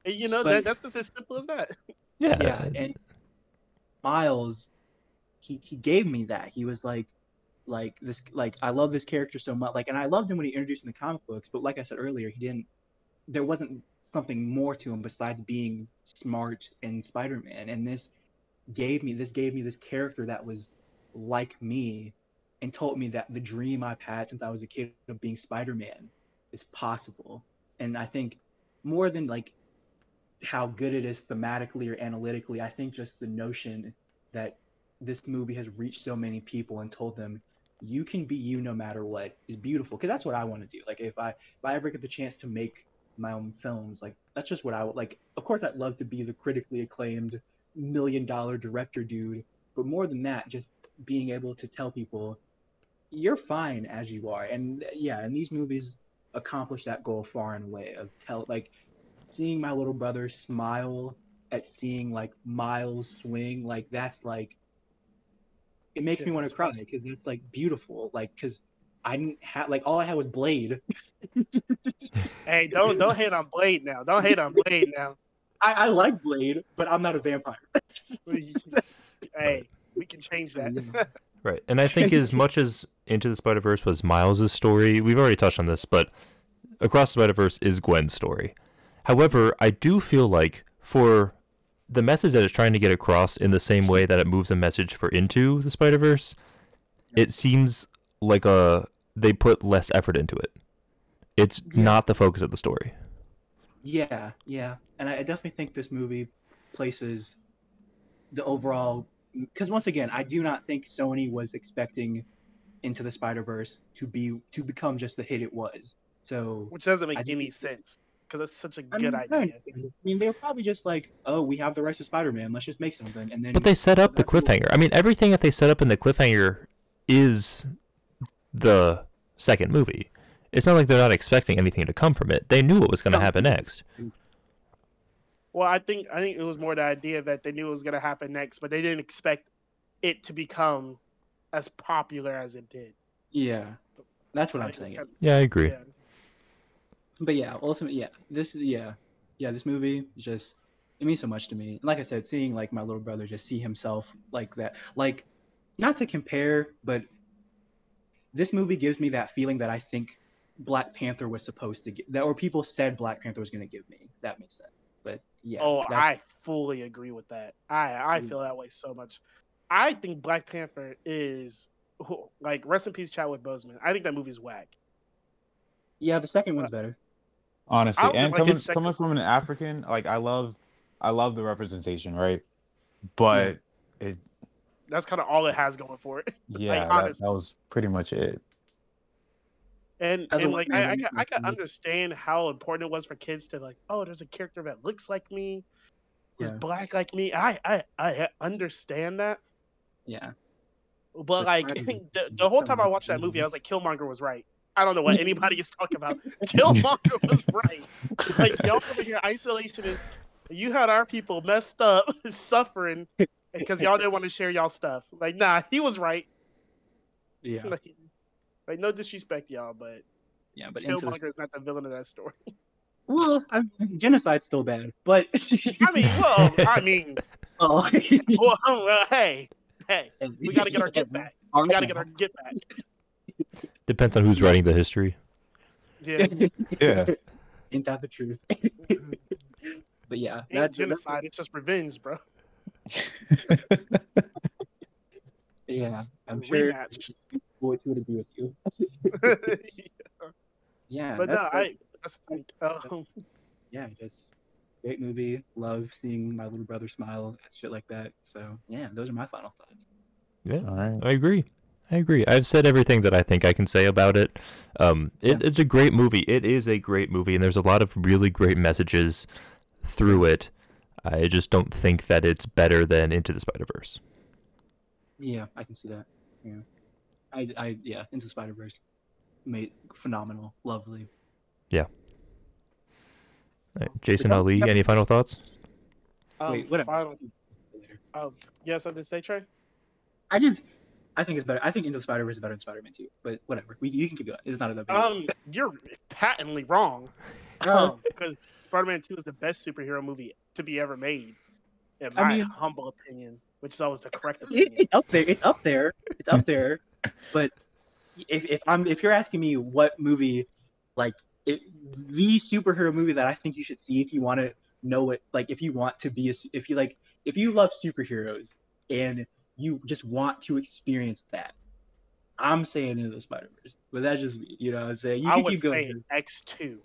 you know, but, that that's just as simple as that. Yeah. Yeah. And Miles, he he gave me that. He was like, like this, like I love this character so much. Like, and I loved him when he introduced in the comic books. But like I said earlier, he didn't. There wasn't something more to him besides being smart and Spider-Man. And this gave me this gave me this character that was like me, and told me that the dream I've had since I was a kid of being Spider-Man is possible. And I think more than like how good it is thematically or analytically, I think just the notion that this movie has reached so many people and told them you can be you no matter what is beautiful. Because that's what I want to do. Like if I if I ever get the chance to make my own films, like that's just what I would like. Of course, I'd love to be the critically acclaimed million dollar director dude, but more than that, just being able to tell people you're fine as you are. And yeah, and these movies accomplish that goal far and away of tell like seeing my little brother smile at seeing like Miles swing, like that's like it makes yeah, me want to cry because it's like beautiful, like because I didn't have like all I had was Blade. Hey, don't don't hate on Blade now. Don't hate on Blade now. I, I like Blade, but I'm not a vampire. Hey, we can change that. Right, and I think as much as Into the Spider-Verse was Miles' story, we've already touched on this, but Across the Spider-Verse is Gwen's story. However, I do feel like for the message that it's trying to get across in the same way that it moves a message for Into the Spider-Verse, it seems like a they put less effort into it. It's yeah. not the focus of the story. Yeah, yeah. And I definitely think this movie places the overall... Because once again, I do not think Sony was expecting Into the Spider-Verse to be to become just the hit it was. So which doesn't make any sense because it's such a I good mean, idea. I mean, they were probably just like, "Oh, we have the rights to Spider-Man. Let's just make something." And then, but they set up the cliffhanger. I mean, everything that they set up in the cliffhanger is the second movie. It's not like they're not expecting anything to come from it. They knew what was going to no. happen next. Well, I think I think it was more the idea that they knew it was going to happen next, but they didn't expect it to become as popular as it did. Yeah, that's what I'm saying. Yeah, I agree. Yeah. But yeah, ultimately, yeah, this yeah, yeah, this movie just it means so much to me. And like I said, seeing like my little brother just see himself like that, like not to compare, but this movie gives me that feeling that I think Black Panther was supposed to get, that or people said Black Panther was going to give me. That makes sense. But yeah, oh, that's... I fully agree with that. I, I feel that way so much. I think Black Panther is, like, rest in peace Chadwick Boseman. I think that movie's whack. Yeah, the second one's better. Honestly, and like coming, coming from an African, like, I love I love the representation, right? But yeah. it... That's kind of all it has going for it. Yeah, like, that, that was pretty much it. And and like I I can, I can understand how important it was for kids to like, oh, there's a character that looks like me, who's yeah. black like me. I, I I understand that. Yeah. But like the, the whole time I watched that movie, I was like, Killmonger was right. I don't know what anybody is talking about. Killmonger was right. Like y'all over here isolationists, you had our people messed up, suffering because y'all didn't want to share y'all stuff. Like nah, he was right. Yeah. Like, Like, no disrespect, y'all, but, yeah, but Killmonger the... is not the villain of that story. Well, I mean, genocide's still bad, but... I mean, well, I mean... Oh. well, well, hey, hey, we gotta get our get back. We gotta get our get back. Depends on who's writing the history. Yeah. yeah. Ain't that the truth? But yeah. Ain't that genocide, that's... it's just revenge, bro. yeah, I'm sure... Rematch. Boy, to agree with you. yeah. yeah, but that's no, great. I. That's, that's, um, yeah, just great movie. Love seeing my little brother smile at shit like that. So yeah, those are my final thoughts. Yeah, all right. I agree. I agree. I've said everything that I think I can say about it. Um, it yeah. It's a great movie. It is a great movie, and there's a lot of really great messages through it. I just don't think that it's better than Into the Spider-Verse. Yeah, I can see that. Yeah. I, I yeah, Into Spider-Verse made phenomenal, lovely. Yeah. Right, Jason Ali, any final thoughts? Um, Wait, what final... Um, yeah, something to say, Trey? I just, I think it's better. I think Into the Spider-Verse is better than Spider-Man two, but whatever. We, you can keep going. It's not that big. Um, you're patently wrong. Um, because Spider-Man two is the best superhero movie to be ever made, in my I mean, humble opinion, which is always the correct opinion. It's up there. It's up there. It's up there. But if if I'm if you're asking me what movie, like it, the superhero movie that I think you should see if you want to know what, like if you want to be a, if you like if you love superheroes and you just want to experience that, I'm saying Into the Spider-Verse. But that's just me, you know what I'm saying. You I can would keep going. Say X two.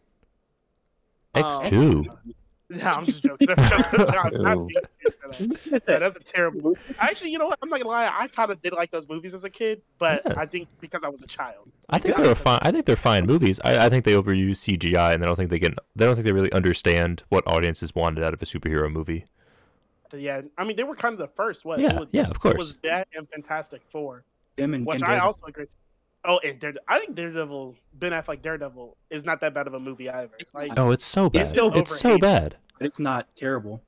X two. Um, no, I'm just joking. I'm joking. I'm not being serious for that. No, that's a terrible. Actually, you know what? I'm not gonna lie. I kind of did like those movies as a kid, but yeah. I think because I was a child. I think they're fine. I think they're fine movies. I, I think they overuse C G I, and I don't think they can. They don't think they really understand what audiences wanted out of a superhero movie. Yeah, I mean, they were kind of the first. What? Yeah, was, yeah, of course. It was that and Fantastic Four, Them and, which and I Daredevil. also agree. Oh, and Daredevil. I think Daredevil, Ben Affleck Daredevil, is not that bad of a movie either. Like, oh, it's so bad. It's, still it's so bad. But it's not terrible.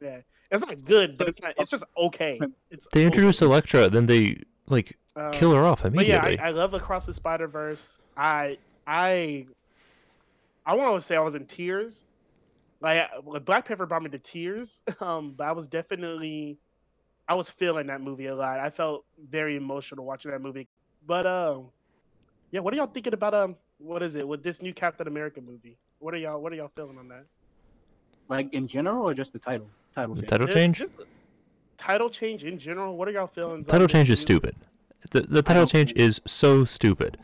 Yeah, it's not good, but it's not. It's just okay. It's they introduce okay. Elektra, then they like um, kill her off immediately. But yeah, I, I love Across the Spider-Verse. I, I, I want to say I was in tears. Like Black Panther brought me to tears, um, but I was definitely, I was feeling that movie a lot. I felt very emotional watching that movie. But um, yeah, what are y'all thinking about um, what is it with this new Captain America movie? What are y'all, what are y'all feeling on that? Like in general, or just the title? Title the change. Title change. Just, just, title change in general. What are y'all feeling? Title like change is stupid. The the title change know. is so stupid.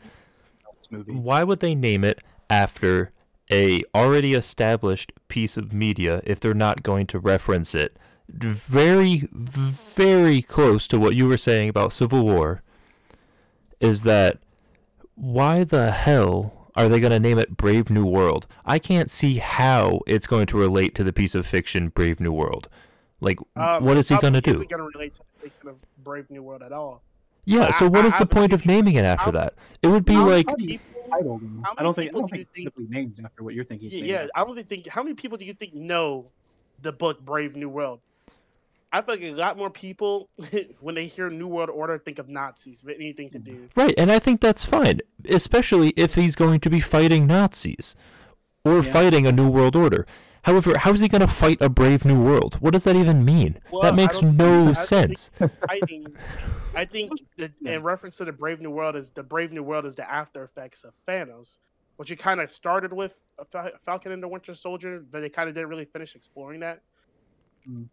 Why would they name it after a already established piece of media if they're not going to reference it? Very, very close to what you were saying about Civil War is that why the hell are they going to name it Brave New World? I can't see how it's going to relate to the piece of fiction Brave New World. Like, um, what is he going to do? It's not going to relate to the fiction of Brave New World at all. Yeah, but so I, what I, is I, the I, point I, of naming it after I, that? It would be I, like... I, I don't, I don't think I don't think it's named after what you're thinking. Yeah, yeah, I don't think. How many people do you think know the book Brave New World? I feel like a lot more people, when they hear New World Order, think of Nazis. Anything to do. Right, and I think that's fine, especially if he's going to be fighting Nazis or yeah. fighting a New World Order. However, how is he going to fight a Brave New World? What does that even mean? Well, that makes no think, sense. I think, I think that in reference to the Brave New World is the Brave New World is the after effects of Thanos, which you kind of started with Falcon and the Winter Soldier, but they kind of didn't really finish exploring that. Mm.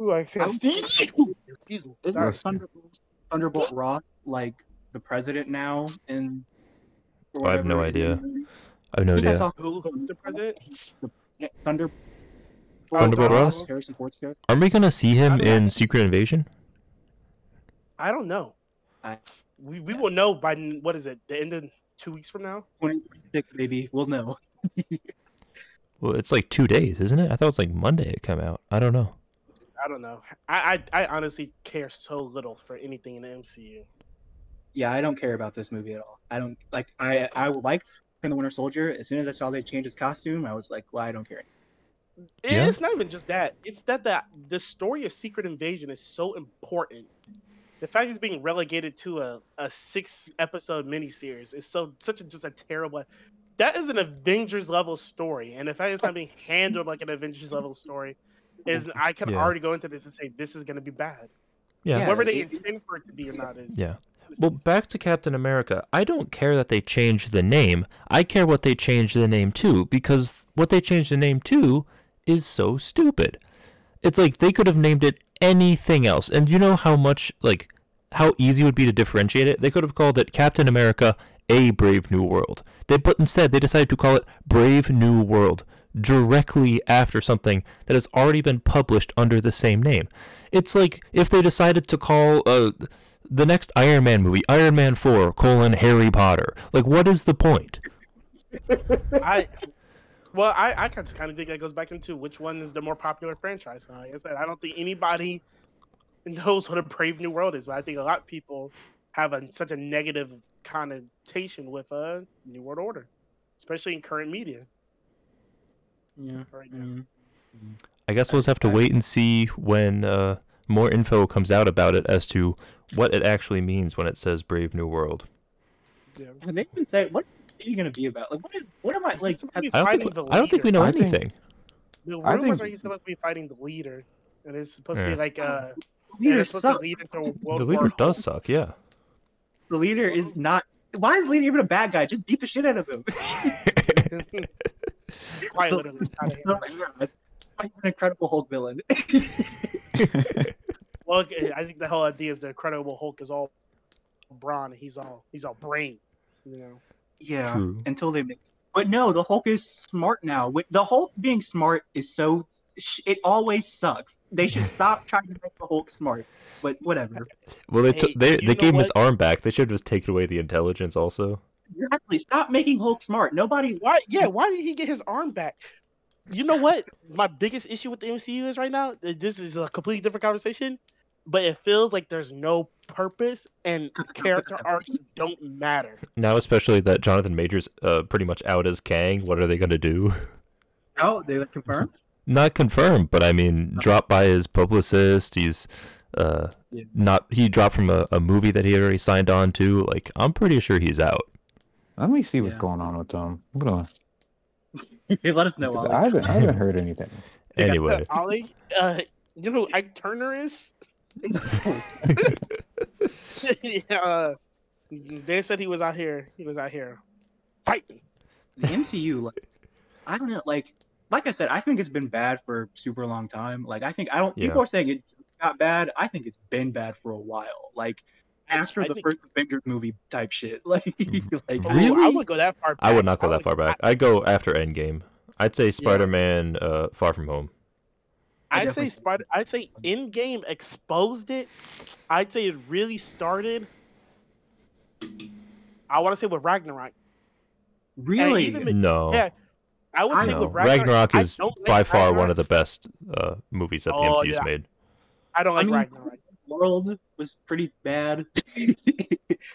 Ooh, I excuse me. Sorry. Thunderbolt, Thunderbolt Ross, like the president now, and oh, I have no idea. I have no I idea. I who, who's the president? The Thunder. Thunderbolt Ross. Are we gonna see him in Secret Invasion? I don't know. I, we we yeah. will know by what is it? The end of two weeks from now. twenty-six, maybe we'll know. Well, it's like two days, isn't it? I thought it was like Monday it came out. I don't know. I don't know. I, I I honestly care so little for anything in the M C U. Yeah, I don't care about this movie at all. I don't like. I I liked in the Winter Soldier. As soon as I saw they changed his costume, I was like, well, I don't care. It, yeah. It's not even just that. It's that that the story of Secret Invasion is so important. The fact it's being relegated to a, a six episode miniseries is so such a, just a terrible. That is an Avengers level story, and the fact it's not being handled like an Avengers level story is I can yeah. already go into this and say this is going to be bad. Yeah, whatever they it, intend for it to be or not is yeah. Well, back to Captain America. I don't care that they changed the name. I care what they changed the name to, because what they changed the name to is so stupid. It's like they could have named it anything else. And you know how much, like, how easy it would be to differentiate it? They could have called it Captain America, A Brave New World. They, but instead, they decided to call it Brave New World, directly after something that has already been published under the same name. It's like if they decided to call... a. The next Iron Man movie, Iron Man four, colon, Harry Potter. Like, what is the point? I, well, I, I just kind of think that goes back into which one is the more popular franchise. Now, like I said, I don't think anybody knows what a Brave New World is, but I think a lot of people have a, such a negative connotation with a New World Order, especially in current media. yeah, right now. Mm-hmm. I guess we'll just have to wait and see when uh, more info comes out about it as to what it actually means when it says Brave New World. Yeah. And they even say, what are you going to be about? Like, what is? What am I, like, I don't, think, I don't think we know I anything. Think, the rumors think... are you supposed to be fighting the leader, and it's supposed yeah. to be like, uh, the leader, supposed to lead into World the leader War does War. Suck, yeah. The leader is not, why is the leader even a bad guy? Just beat the shit out of him. Quite literally. An Incredible Hulk villain. Well, I think the whole idea is the Incredible Hulk is all brawn. He's all he's all brain, you know. Yeah. True. Until they make. But no, the Hulk is smart now. With the Hulk being smart is so it always sucks. They should stop trying to make the Hulk smart. But whatever. Well, they t- hey, they they gave him his arm back. They should have just taken away the intelligence also. Exactly. Stop making Hulk smart. Nobody. Why? Yeah. Why did he get his arm back? You know what? My biggest issue with the M C U is right now, this is a completely different conversation, but it feels like there's no purpose and character arcs don't matter. Now, especially that Jonathan Majors uh, pretty much out as Kang, what are they going to do? Oh, they like confirmed? Not confirmed, but I mean, no. dropped by his publicist. He's uh, yeah. not. He dropped from a, a movie that he already signed on to. Like, I'm pretty sure he's out. Let me see what's yeah. going on with them. Hold on. Let us know. Just, I, haven't, I haven't heard anything. Anyway, uh, Ollie, uh, you know, Ike Turner is. uh, they said he was out here. He was out here fighting. The M C U, like, I don't know. Like, like I said, I think it's been bad for a super long time. Like, I think I don't. Yeah. People are saying it got bad. I think it's been bad for a while. Like. After I the think... first Avengers movie type shit, like, like really? I would go that far. Back. I would not go I that would... far back. I'd go after Endgame. I'd say Spider-Man, yeah. uh, Far From Home. I'd, I'd definitely... say Spider. I'd say Endgame exposed it. I'd say it really started. I want to say with Ragnarok. Really? Even... No. Yeah, I would I say know. with Ragnarok, Ragnarok is by far Ragnarok. one of the best uh, movies that oh, the M C U's yeah. made. I don't like I mean... Ragnarok. World was pretty bad.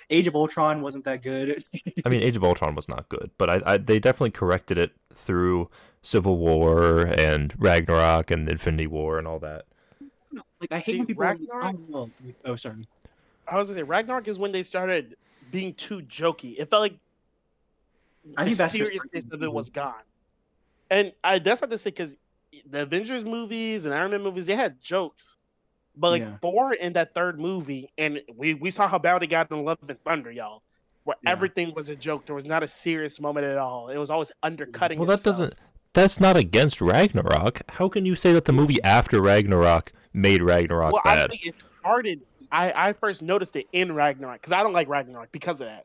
Age of Ultron wasn't that good. I mean, Age of Ultron was not good, but I, I they definitely corrected it through Civil War and Ragnarok and Infinity War and all that. Like I hate See, when people. Ragnarok... Oh, oh, sorry. I was gonna say Ragnarok is when they started being too jokey. It felt like I the seriousness of it was gone, and I that's not to say because the Avengers movies and Iron Man movies they had jokes. But like yeah. Thor in that third movie, and we, we saw how bad it got in Love and Thunder, y'all, where yeah. everything was a joke. There was not a serious moment at all. It was always undercutting. Well, itself. that doesn't. That's not against Ragnarok. How can you say that the movie after Ragnarok made Ragnarok well, bad? Well, I think it started. I, I first noticed it in Ragnarok because I don't like Ragnarok because of that.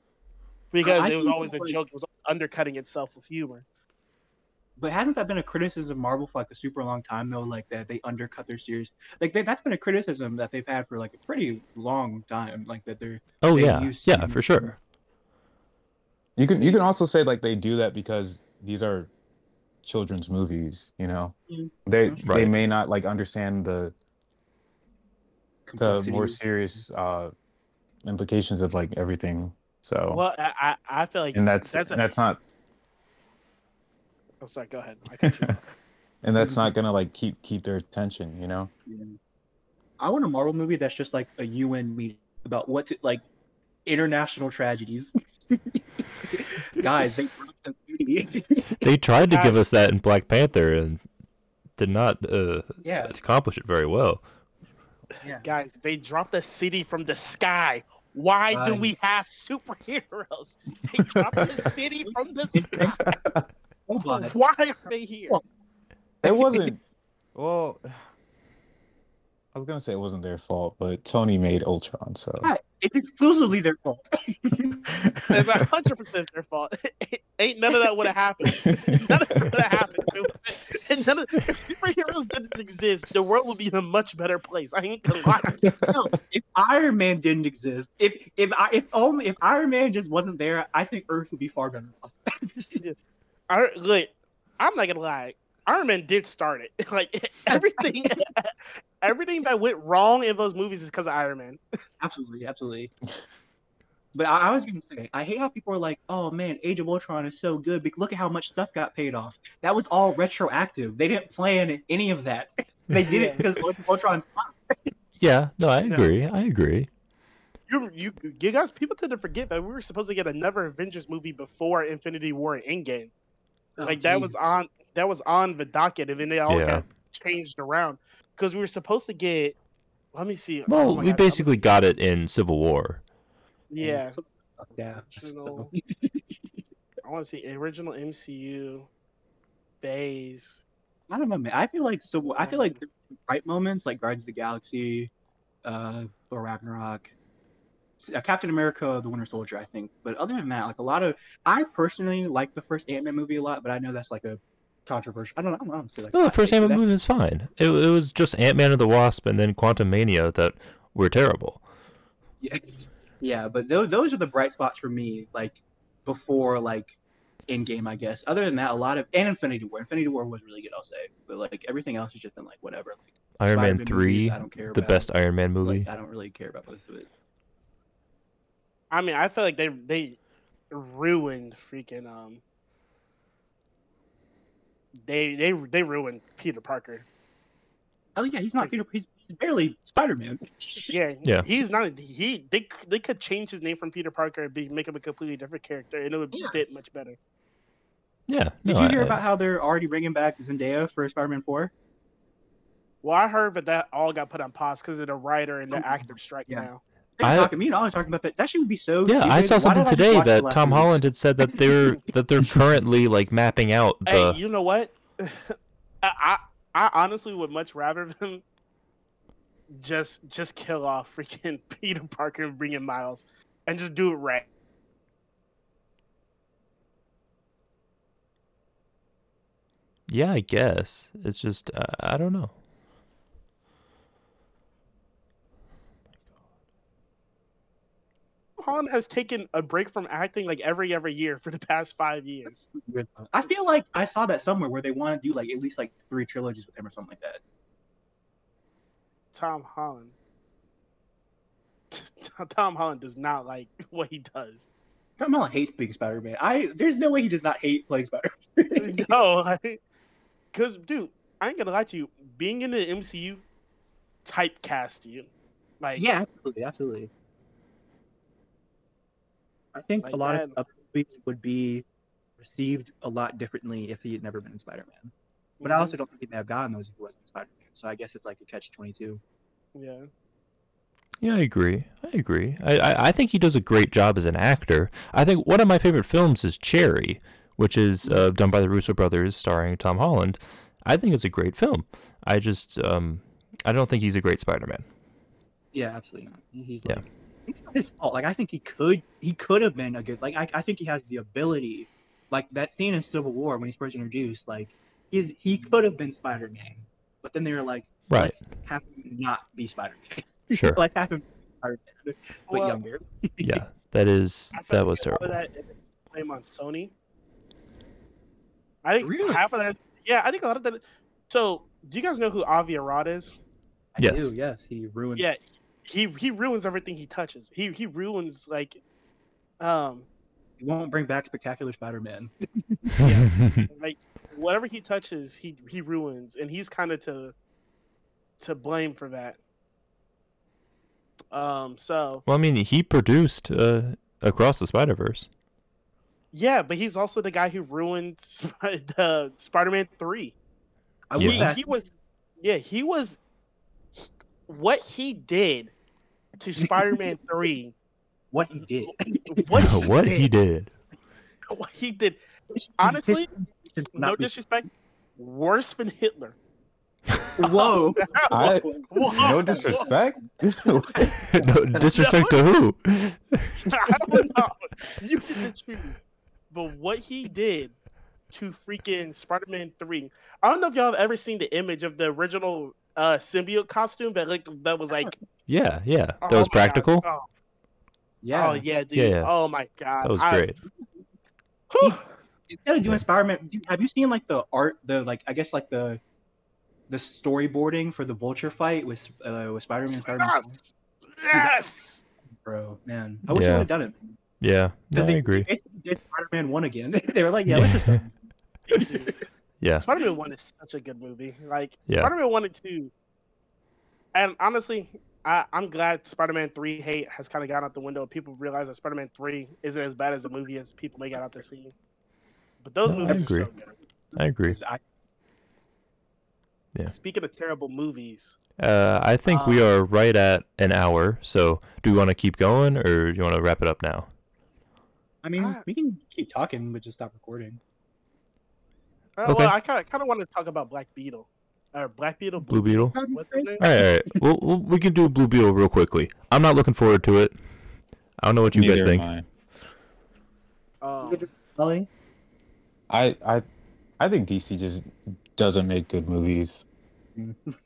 Because I, I it was always a like, joke. It was undercutting itself with humor. But hasn't that been a criticism of Marvel for like a super long time though? Like that they undercut their series. Like they, that's been a criticism that they've had for like a pretty long time. Like that they're oh they yeah yeah for sure. You can you can also say like they do that because these are children's movies. You know mm-hmm. they right. they may not like understand the the more serious uh, implications of like everything. So well I I feel like and that's that's, and a- that's not. Oh, sorry. Go ahead. I and that's not gonna like keep keep their attention, you know. Yeah. I want a Marvel movie that's just like a U N meeting about what to, like international tragedies. Guys, they they tried to give us that in Black Panther and did not uh, yeah. accomplish it very well. Yeah. Guys, they dropped a city from the sky. Why uh, do we have superheroes? They dropped a city from the sky. Why are they here? It wasn't. Well, I was gonna say it wasn't their fault, but Tony made Ultron, so yeah, it's exclusively their fault. It's a hundred percent their fault. It ain't none of that would have happened. None of that would have happened. And none of, if superheroes didn't exist, the world would be in a much better place. I ain't gonna lie. No, if Iron Man didn't exist, if if I if only if Iron Man just wasn't there, I think Earth would be far better off. I, like, I'm not gonna lie. Iron Man did start it. Like everything, everything that went wrong in those movies is because of Iron Man. Absolutely, absolutely. But I, I was going to say, I hate how people are like, oh man, Age of Ultron is so good. Look at how much stuff got paid off. That was all retroactive. They didn't plan any of that. They did it because Ultron sucked. Yeah, no, I agree. Yeah. I agree. You, you, you guys, people tend to forget that we were supposed to get another Avengers movie before Infinity War and Endgame. Oh, like geez. that was on that was on the docket, and then they all yeah. got changed around because we were supposed to get. Let me see. Well, oh we God, basically got it in Civil War. Yeah. Yeah. Original, I want to see original M C U phase. I don't know, man. I feel like so. I feel like the right moments, like Guardians of the Galaxy, uh, or Ragnarok. Captain America, the Winter Soldier, I think. But other than that, like a lot of, I personally like the first Ant-Man movie a lot, but I know that's like a controversial. I don't know. I don't know honestly, like, no, the first Ant-Man that. movie is fine. It, it was just Ant-Man and the Wasp and then Quantumania that were terrible. Yeah, yeah, but those those are the bright spots for me. Like before, like Endgame, I guess. Other than that, a lot of and Infinity War. Infinity War was really good, I'll say. But like everything else has just been like whatever. Like, Iron Man three, movies, I don't care the about. best Iron Man movie. Like, I don't really care about most of it. I mean, I feel like they they ruined freaking um. They they they ruined Peter Parker. Oh yeah, he's not Peter. He's barely Spider-Man. Yeah, yeah. He's not. He they they could change his name from Peter Parker and be, make him a completely different character, and it would yeah. fit much better. Yeah. No, Did you hear I, about how they're already bringing back Zendaya for Spider-Man four? Well, I heard that that all got put on pause because of the writer and the oh, actor strike yeah. now. I, talking, me and Ollie talking about that. That should be so. Yeah, stupid. I saw something today that Tom movie? Holland had said that they're that they're currently like mapping out. The... Hey, you know what? I, I I honestly would much rather them just just kill off freaking Peter Parker and bring in Miles, and just do it right. Yeah, I guess it's just uh, I don't know. Holland has taken a break from acting like every every year for the past five years. I feel like I saw that somewhere where they want to do like at least like three trilogies with him or something like that. Tom Holland. Tom Holland does not like what he does. Tom Holland hates being Spider-Man. I there's no way he does not hate playing Spider-Man. No, because dude, I ain't gonna lie to you. Being in the M C U typecast you, like yeah, absolutely, absolutely. I think like a lot that. of movies would be received a lot differently if he had never been in Spider-Man. But mm-hmm. I also don't think they'd have gotten those if he wasn't in Spider-Man. So I guess it's like a catch twenty-two. Yeah. Yeah, I agree. I agree. I, I, I think he does a great job as an actor. I think one of my favorite films is Cherry, which is uh, done by the Russo brothers, starring Tom Holland. I think it's a great film. I just, um, I don't think he's a great Spider-Man. Yeah, absolutely not. He's like... Yeah. It's not his fault. Like I think he could, he could have been a good. Like I, I think he has the ability. Like that scene in Civil War when he's first introduced. Like he, he could have been Spider-Man, but then they were like, right, let's have him not be Spider-Man. Sure, like have him Spider-Man, but well, younger. Yeah, that is that was terrible. Half of that is blame on Sony. I think really? half of that. Yeah, I think a lot of that. So, do you guys know who Avi Arad is? I yes. do. Yes, he ruined. Yeah. He he ruins everything he touches. He he ruins like, um. He won't bring back Spectacular Spider-Man. Yeah, like whatever he touches, he he ruins, and he's kind of to, to blame for that. Um. So. Well, I mean, he produced uh, Across the Spider-Verse. Yeah, but he's also the guy who ruined Sp- the Spider-Man three. I yeah. He, he was. Yeah, he was. What he did to Spider-Man three. What he did. What he, what did. he did. What he did. Honestly, no disrespect, worse than Hitler. Whoa. I, Whoa. No disrespect? no disrespect to who? I don't know. You can choose. But what he did to freaking Spider-Man three. I don't know if y'all have ever seen the image of the original Uh, symbiote costume that like that was like yeah yeah that oh was practical oh. yeah oh yeah dude yeah, yeah. oh my god that was I... great. Instead of doing Spider-Man, have you seen like the art the like I guess like the the storyboarding for the Vulture fight with uh with Spider-Man? Spider-Man yes, yes! bro. Man, I wish yeah. I would have done it. Yeah, no, I they, agree. They did Spider-Man one again. They were like, yeah, let's just done. Yeah. Spider-Man one is such a good movie. Like, yeah. Spider-Man one and two. And honestly, I, I'm glad Spider-Man three hate has kind of gone out the window. People realize that Spider-Man three isn't as bad as a movie as people make it out to see. But those no, movies are so good. I agree. I, yeah. Speaking of terrible movies. Uh, I think um, we are right at an hour. So do you want to keep going or do you want to wrap it up now? I mean, I, we can keep talking, but just stop recording. Uh, okay. Well, I kind of kind of want to talk about Black Beetle, or uh, Black Beetle, Blue, Blue Beetle. Beetle. What's his name? All right, all right. Well, well, we can do Blue Beetle real quickly. I'm not looking forward to it. I don't know what you Neither guys think. Am I. Um, I I I think D C just doesn't make good movies,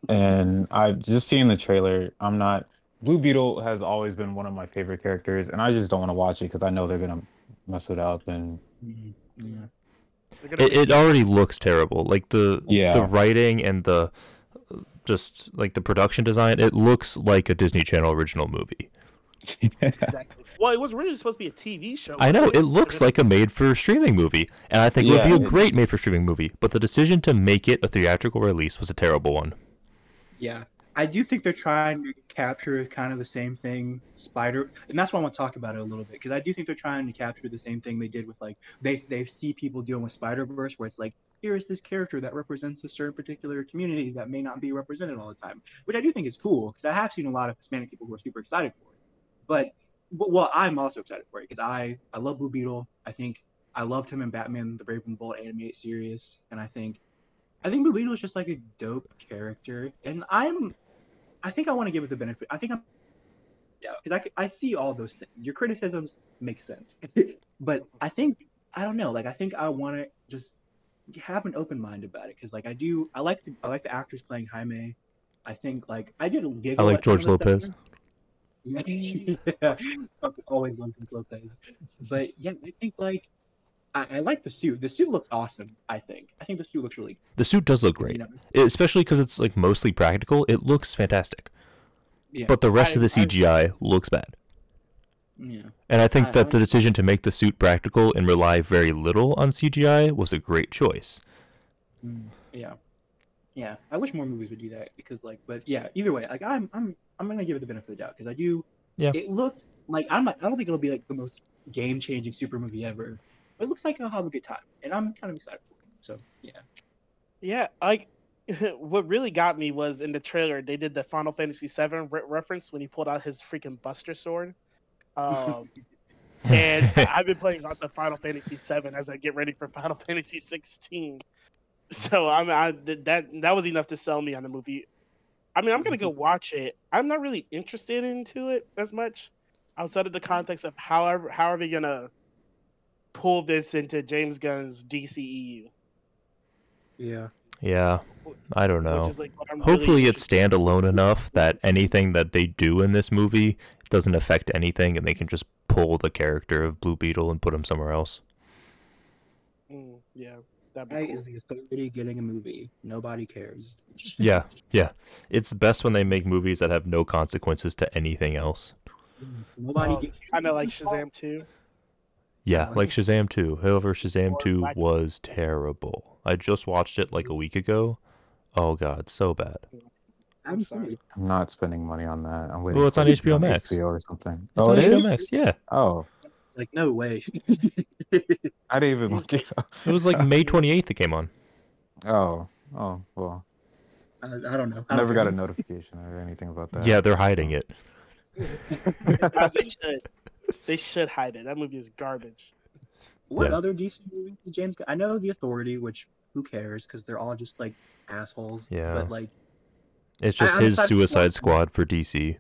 and I just seeing the trailer. I'm not. Blue Beetle has always been one of my favorite characters, and I just don't want to watch it because I know they're gonna mess it up and. Yeah. It, it already looks terrible. Like the yeah. the writing and the just like the production design, it looks like a Disney Channel original movie. Exactly. Well, it was really supposed to be a T V show. I know. It, it looks like a made-for-streaming movie, and I think yeah, it would be a great made-for-streaming movie. But the decision to make it a theatrical release was a terrible one. Yeah, I do think they're trying to capture kind of the same thing, Spider, and that's why I want to talk about it a little bit, because I do think they're trying to capture the same thing they did with, like, they they see people doing with Spider-Verse, where it's like, here is this character that represents a certain particular community that may not be represented all the time, which I do think is cool, because I have seen a lot of Hispanic people who are super excited for it, but, but well, I'm also excited for it, because I, I love Blue Beetle. I think I loved him in Batman, the Brave and Bold animated series, and I think I think Blue Beetle is just, like, a dope character, and I'm I think I want to give it the benefit. I think I'm, yeah, because I, I see all those things. Your criticisms make sense, but I think I don't know. Like I think I want to just have an open mind about it because, like, I do. I like the I like the actors playing Jaime. I think like I did. I like George Lopez. Yeah, I've always loved Lopez. But yeah, I think like I, I like the suit. The suit looks awesome. I think I think the suit looks really. The suit does look great, it, especially because it's like mostly practical. It looks fantastic, yeah. But the rest I, of the C G I I, looks bad. Yeah, and I think I, that I, the decision to make the suit practical and rely very little on C G I was a great choice. Yeah, yeah. I wish more movies would do that because, like, but yeah. Either way, like, I'm, I'm, I'm gonna give it the benefit of the doubt because I do. Yeah. It looked like I'm. Not, I don't think it'll be like the most game-changing super movie ever. But it looks like I'll have a good time, and I'm kind of excited for it. So yeah. Yeah, like what really got me was in the trailer they did the Final Fantasy seven re- reference when he pulled out his freaking Buster Sword, um, and I've been playing lots of Final Fantasy seven as I get ready for Final Fantasy sixteen. So I'm I that that was enough to sell me on the movie. I mean, I'm gonna go watch it. I'm not really interested into it as much outside of the context of however how are they gonna pull this into James Gunn's D C E U. Yeah. Yeah, I don't know. Like Hopefully really it's standalone enough that anything that they do in this movie doesn't affect anything and they can just pull the character of Blue Beetle and put him somewhere else. Mm, yeah. That cool. Is the authority getting a movie? Nobody cares. Yeah, yeah. It's best when they make movies that have no consequences to anything else. Nobody um, kind of like Shazam two. Yeah, like Shazam two. However, Shazam two was terrible. I just watched it like a week ago. Oh, God, so bad. I'm sorry. I'm not spending money on that. I'm waiting well, it's on H B O Max. H B O or something. It's oh, on it H B O is? Max, yeah. Oh. Like, no way. I didn't even look it up. It was like May twenty-eighth it came on. Oh, oh, well. I, I don't know. I never got a notification or anything about that. Yeah, they're hiding it. As they should. They should hide it. That movie is garbage. What yeah. other D C movies did James Gunn? I know The Authority, which who cares because they're all just like assholes. Yeah. But like, it's just I, his Suicide Squad for D C.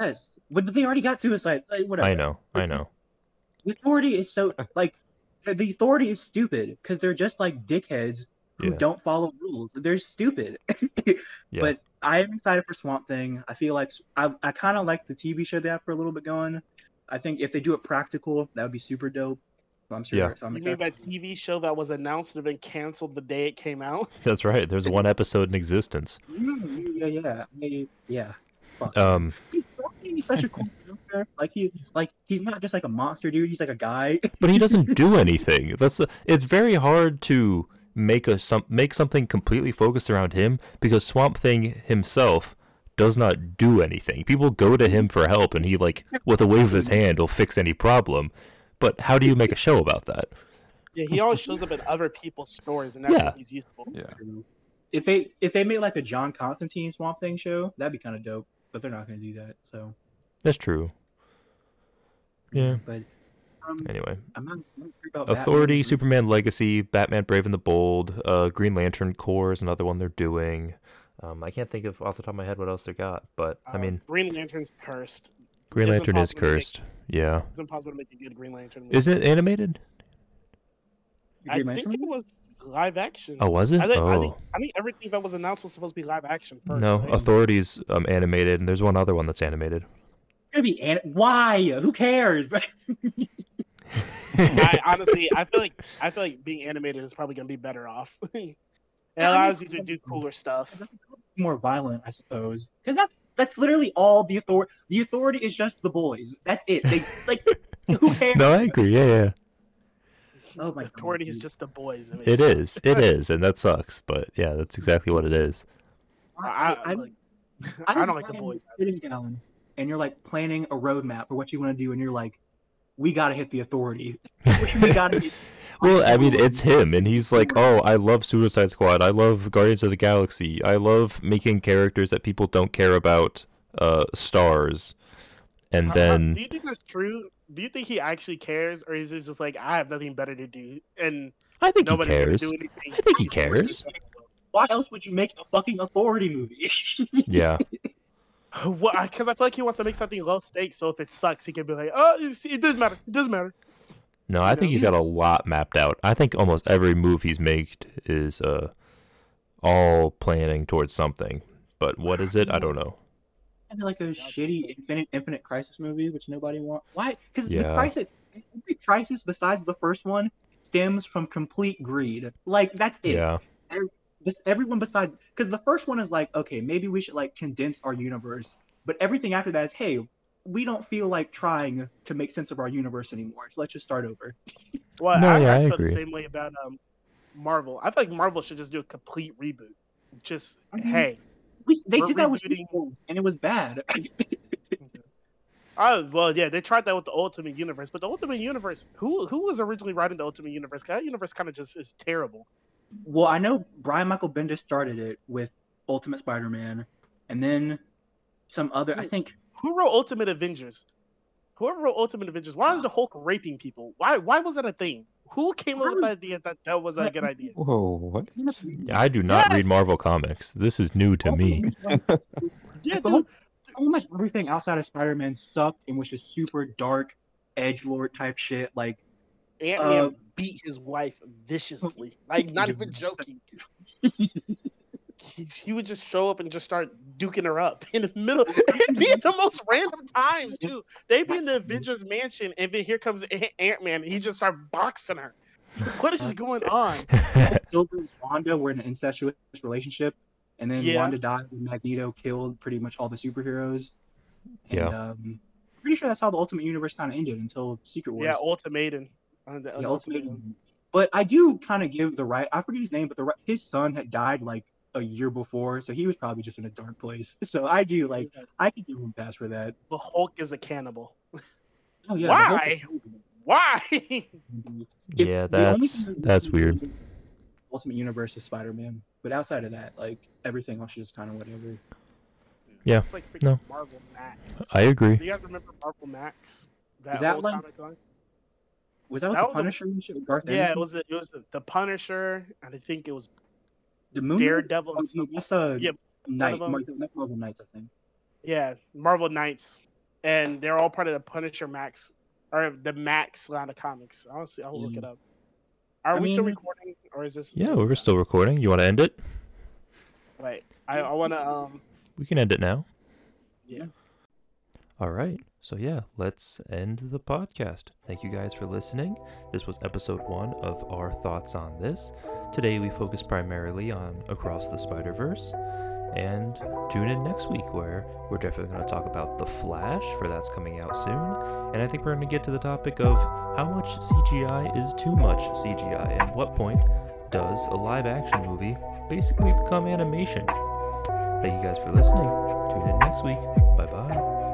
Yes, but they already got Suicide. Like, whatever. I know. I know. The Authority is so like The Authority is stupid because they're just like dickheads who yeah. don't follow rules. They're stupid. yeah. But I am excited for Swamp Thing. I feel like I I kind of like the T V show they have for a little bit going. I think if they do it practical, that would be super dope. I'm sure. Yeah. You mean that T V show that was announced and been canceled the day it came out? That's right. There's one episode in existence. Yeah, yeah, yeah. yeah. Fuck. Um, He's such a cool character. Like he, like he's not just like a monster dude. He's like a guy. But he doesn't do anything. That's the, it's very hard to make a some make something completely focused around him because Swamp Thing himself does not do anything. People go to him for help, and he like with a wave of his hand will fix any problem. But how do you make a show about that? Yeah, he always shows up in other people's stories, and that's yeah. what he's useful. Yeah. If they if they made like a John Constantine Swamp Thing show, that'd be kind of dope. But they're not going to do that. So that's true. Yeah. But um, anyway, I'm not, I'm not sure about Authority, Batman. Superman Legacy, Batman: Brave and the Bold, uh, Green Lantern Corps is another one they're doing. Um, I can't think of off the top of my head what else they got, but uh, I mean, Green Lantern's cursed. Green Lantern is cursed. Make, yeah. It's impossible to make a good Green Lantern movie. Is it animated? I think it was live action. Oh, was it? I think, oh. I think, I think everything that was announced was supposed to be live action first. No, right? Authority's um, animated, and there's one other one that's animated. It's be an- Why? Who cares? I, honestly, I feel like I feel like being animated is probably going to be better off. It allows you to do cooler stuff. More violent, I suppose. Because that's, that's literally all the authority. The authority is just the boys. That's it. They like. Who cares? No, I agree. Yeah, yeah. Oh my Authority God, is just the boys. I mean, it is. It is, and that sucks. But yeah, that's exactly what it is. I, I, I, like, I, don't, I don't like the boys. Down and you're like planning a roadmap for what you want to do, and you're like, we gotta hit the Authority. we gotta. Hit- well, I mean, it's him, and he's like, oh, I love Suicide Squad. I love Guardians of the Galaxy. I love making characters that people don't care about uh, stars. And then, uh, do you think that's true? Do you think he actually cares, or is it just like I have nothing better to do? And I think he cares. Do anything. I think he cares. Why else would you make a fucking Authority movie? yeah. Well, because I feel like he wants to make something low stakes. So if it sucks, he can be like, "Oh, it doesn't matter. It doesn't matter." No, I you think know? He's got a lot mapped out. I think almost every move he's made is uh, all planning towards something. But what is it? I don't know. And like a yeah, shitty Infinite Infinite Crisis movie, which nobody wants. Why? Because yeah. the crisis, every crisis besides the first one stems from complete greed. Like that's it. Yeah. Every, just everyone besides, because the first one is like, okay, maybe we should like condense our universe, but everything after that is, hey, we don't feel like trying to make sense of our universe anymore, so let's just start over. well, no, I, yeah, I, I feel the same way about um, Marvel. I feel like Marvel should just do a complete reboot. Just mm-hmm. hey. We, they We're did that with people, and it was bad. oh well, yeah, they tried that with the Ultimate Universe, but the Ultimate Universe, who who was originally writing the Ultimate Universe? Because that universe kind of just is terrible. Well, I know Brian Michael Bendis started it with Ultimate Spider-Man, and then some other. Wait, I think who wrote Ultimate Avengers? Whoever wrote Ultimate Avengers, why is the Hulk raping people? Why why was that a thing? Who came up with the idea that that was a good idea? Whoa, what? I do not yes. read Marvel comics. This is new to me. yeah, dude. Pretty much everything outside of Spider-Man sucked and was just super dark, edgelord type shit. Like Ant-Man uh, beat his wife viciously. Like, not even joking. He, he would just show up and just start duking her up in the middle. It'd be at the most random times, too. They'd be in the Avengers mansion, and then here comes Ant-Man, and he just start boxing her. What is going on? Wanda were in an incestuous relationship, and then yeah. Wanda died, and Magneto killed pretty much all the superheroes. And, yeah. Um, pretty sure that's how the Ultimate Universe kind of ended until Secret Wars. Yeah, Ultimatum. Uh, the, uh, yeah, Ultimatum. But I do kind of give the right... I forget his name, but the right, his son had died, like, a year before, so he was probably just in a dark place. So I do like exactly. I could give him a pass for that. The Hulk is a cannibal. Oh yeah. Why? Why? yeah, if, that's that's weird. Ultimate Universe is Spider-Man, but outside of that, like everything else is kind of whatever. Yeah. It's like freaking no. Marvel Max. I agree. Do you guys remember Marvel Max? That, that old like, comic line? Was that, that with the Punisher? The, Garth yeah, Anderson? it was. A, it was a, the Punisher, and I think it was. The moon? Daredevil. Oh, no, that's a yeah, Knight. That's Marvel Knights, I think. Yeah, Marvel Knights. And they're all part of the Punisher Max, or the Max line of comics. Honestly, I'll look mm. it up. Are I we mean, still recording, or is this... Yeah, we're still recording. You want to end it? Right. I, I want to... Um... We can end it now. Yeah. All right. So yeah, let's end the podcast. Thank you guys for listening. This was episode one of our thoughts on this. Today we focused primarily on Across the Spider-Verse, And tune in next week where we're definitely going to talk about The Flash, for that's coming out soon. And I think we're going to get to the topic of how much C G I is too much C G I. At what point does a live action movie basically become animation? Thank you guys for listening. Tune in next week. Bye bye.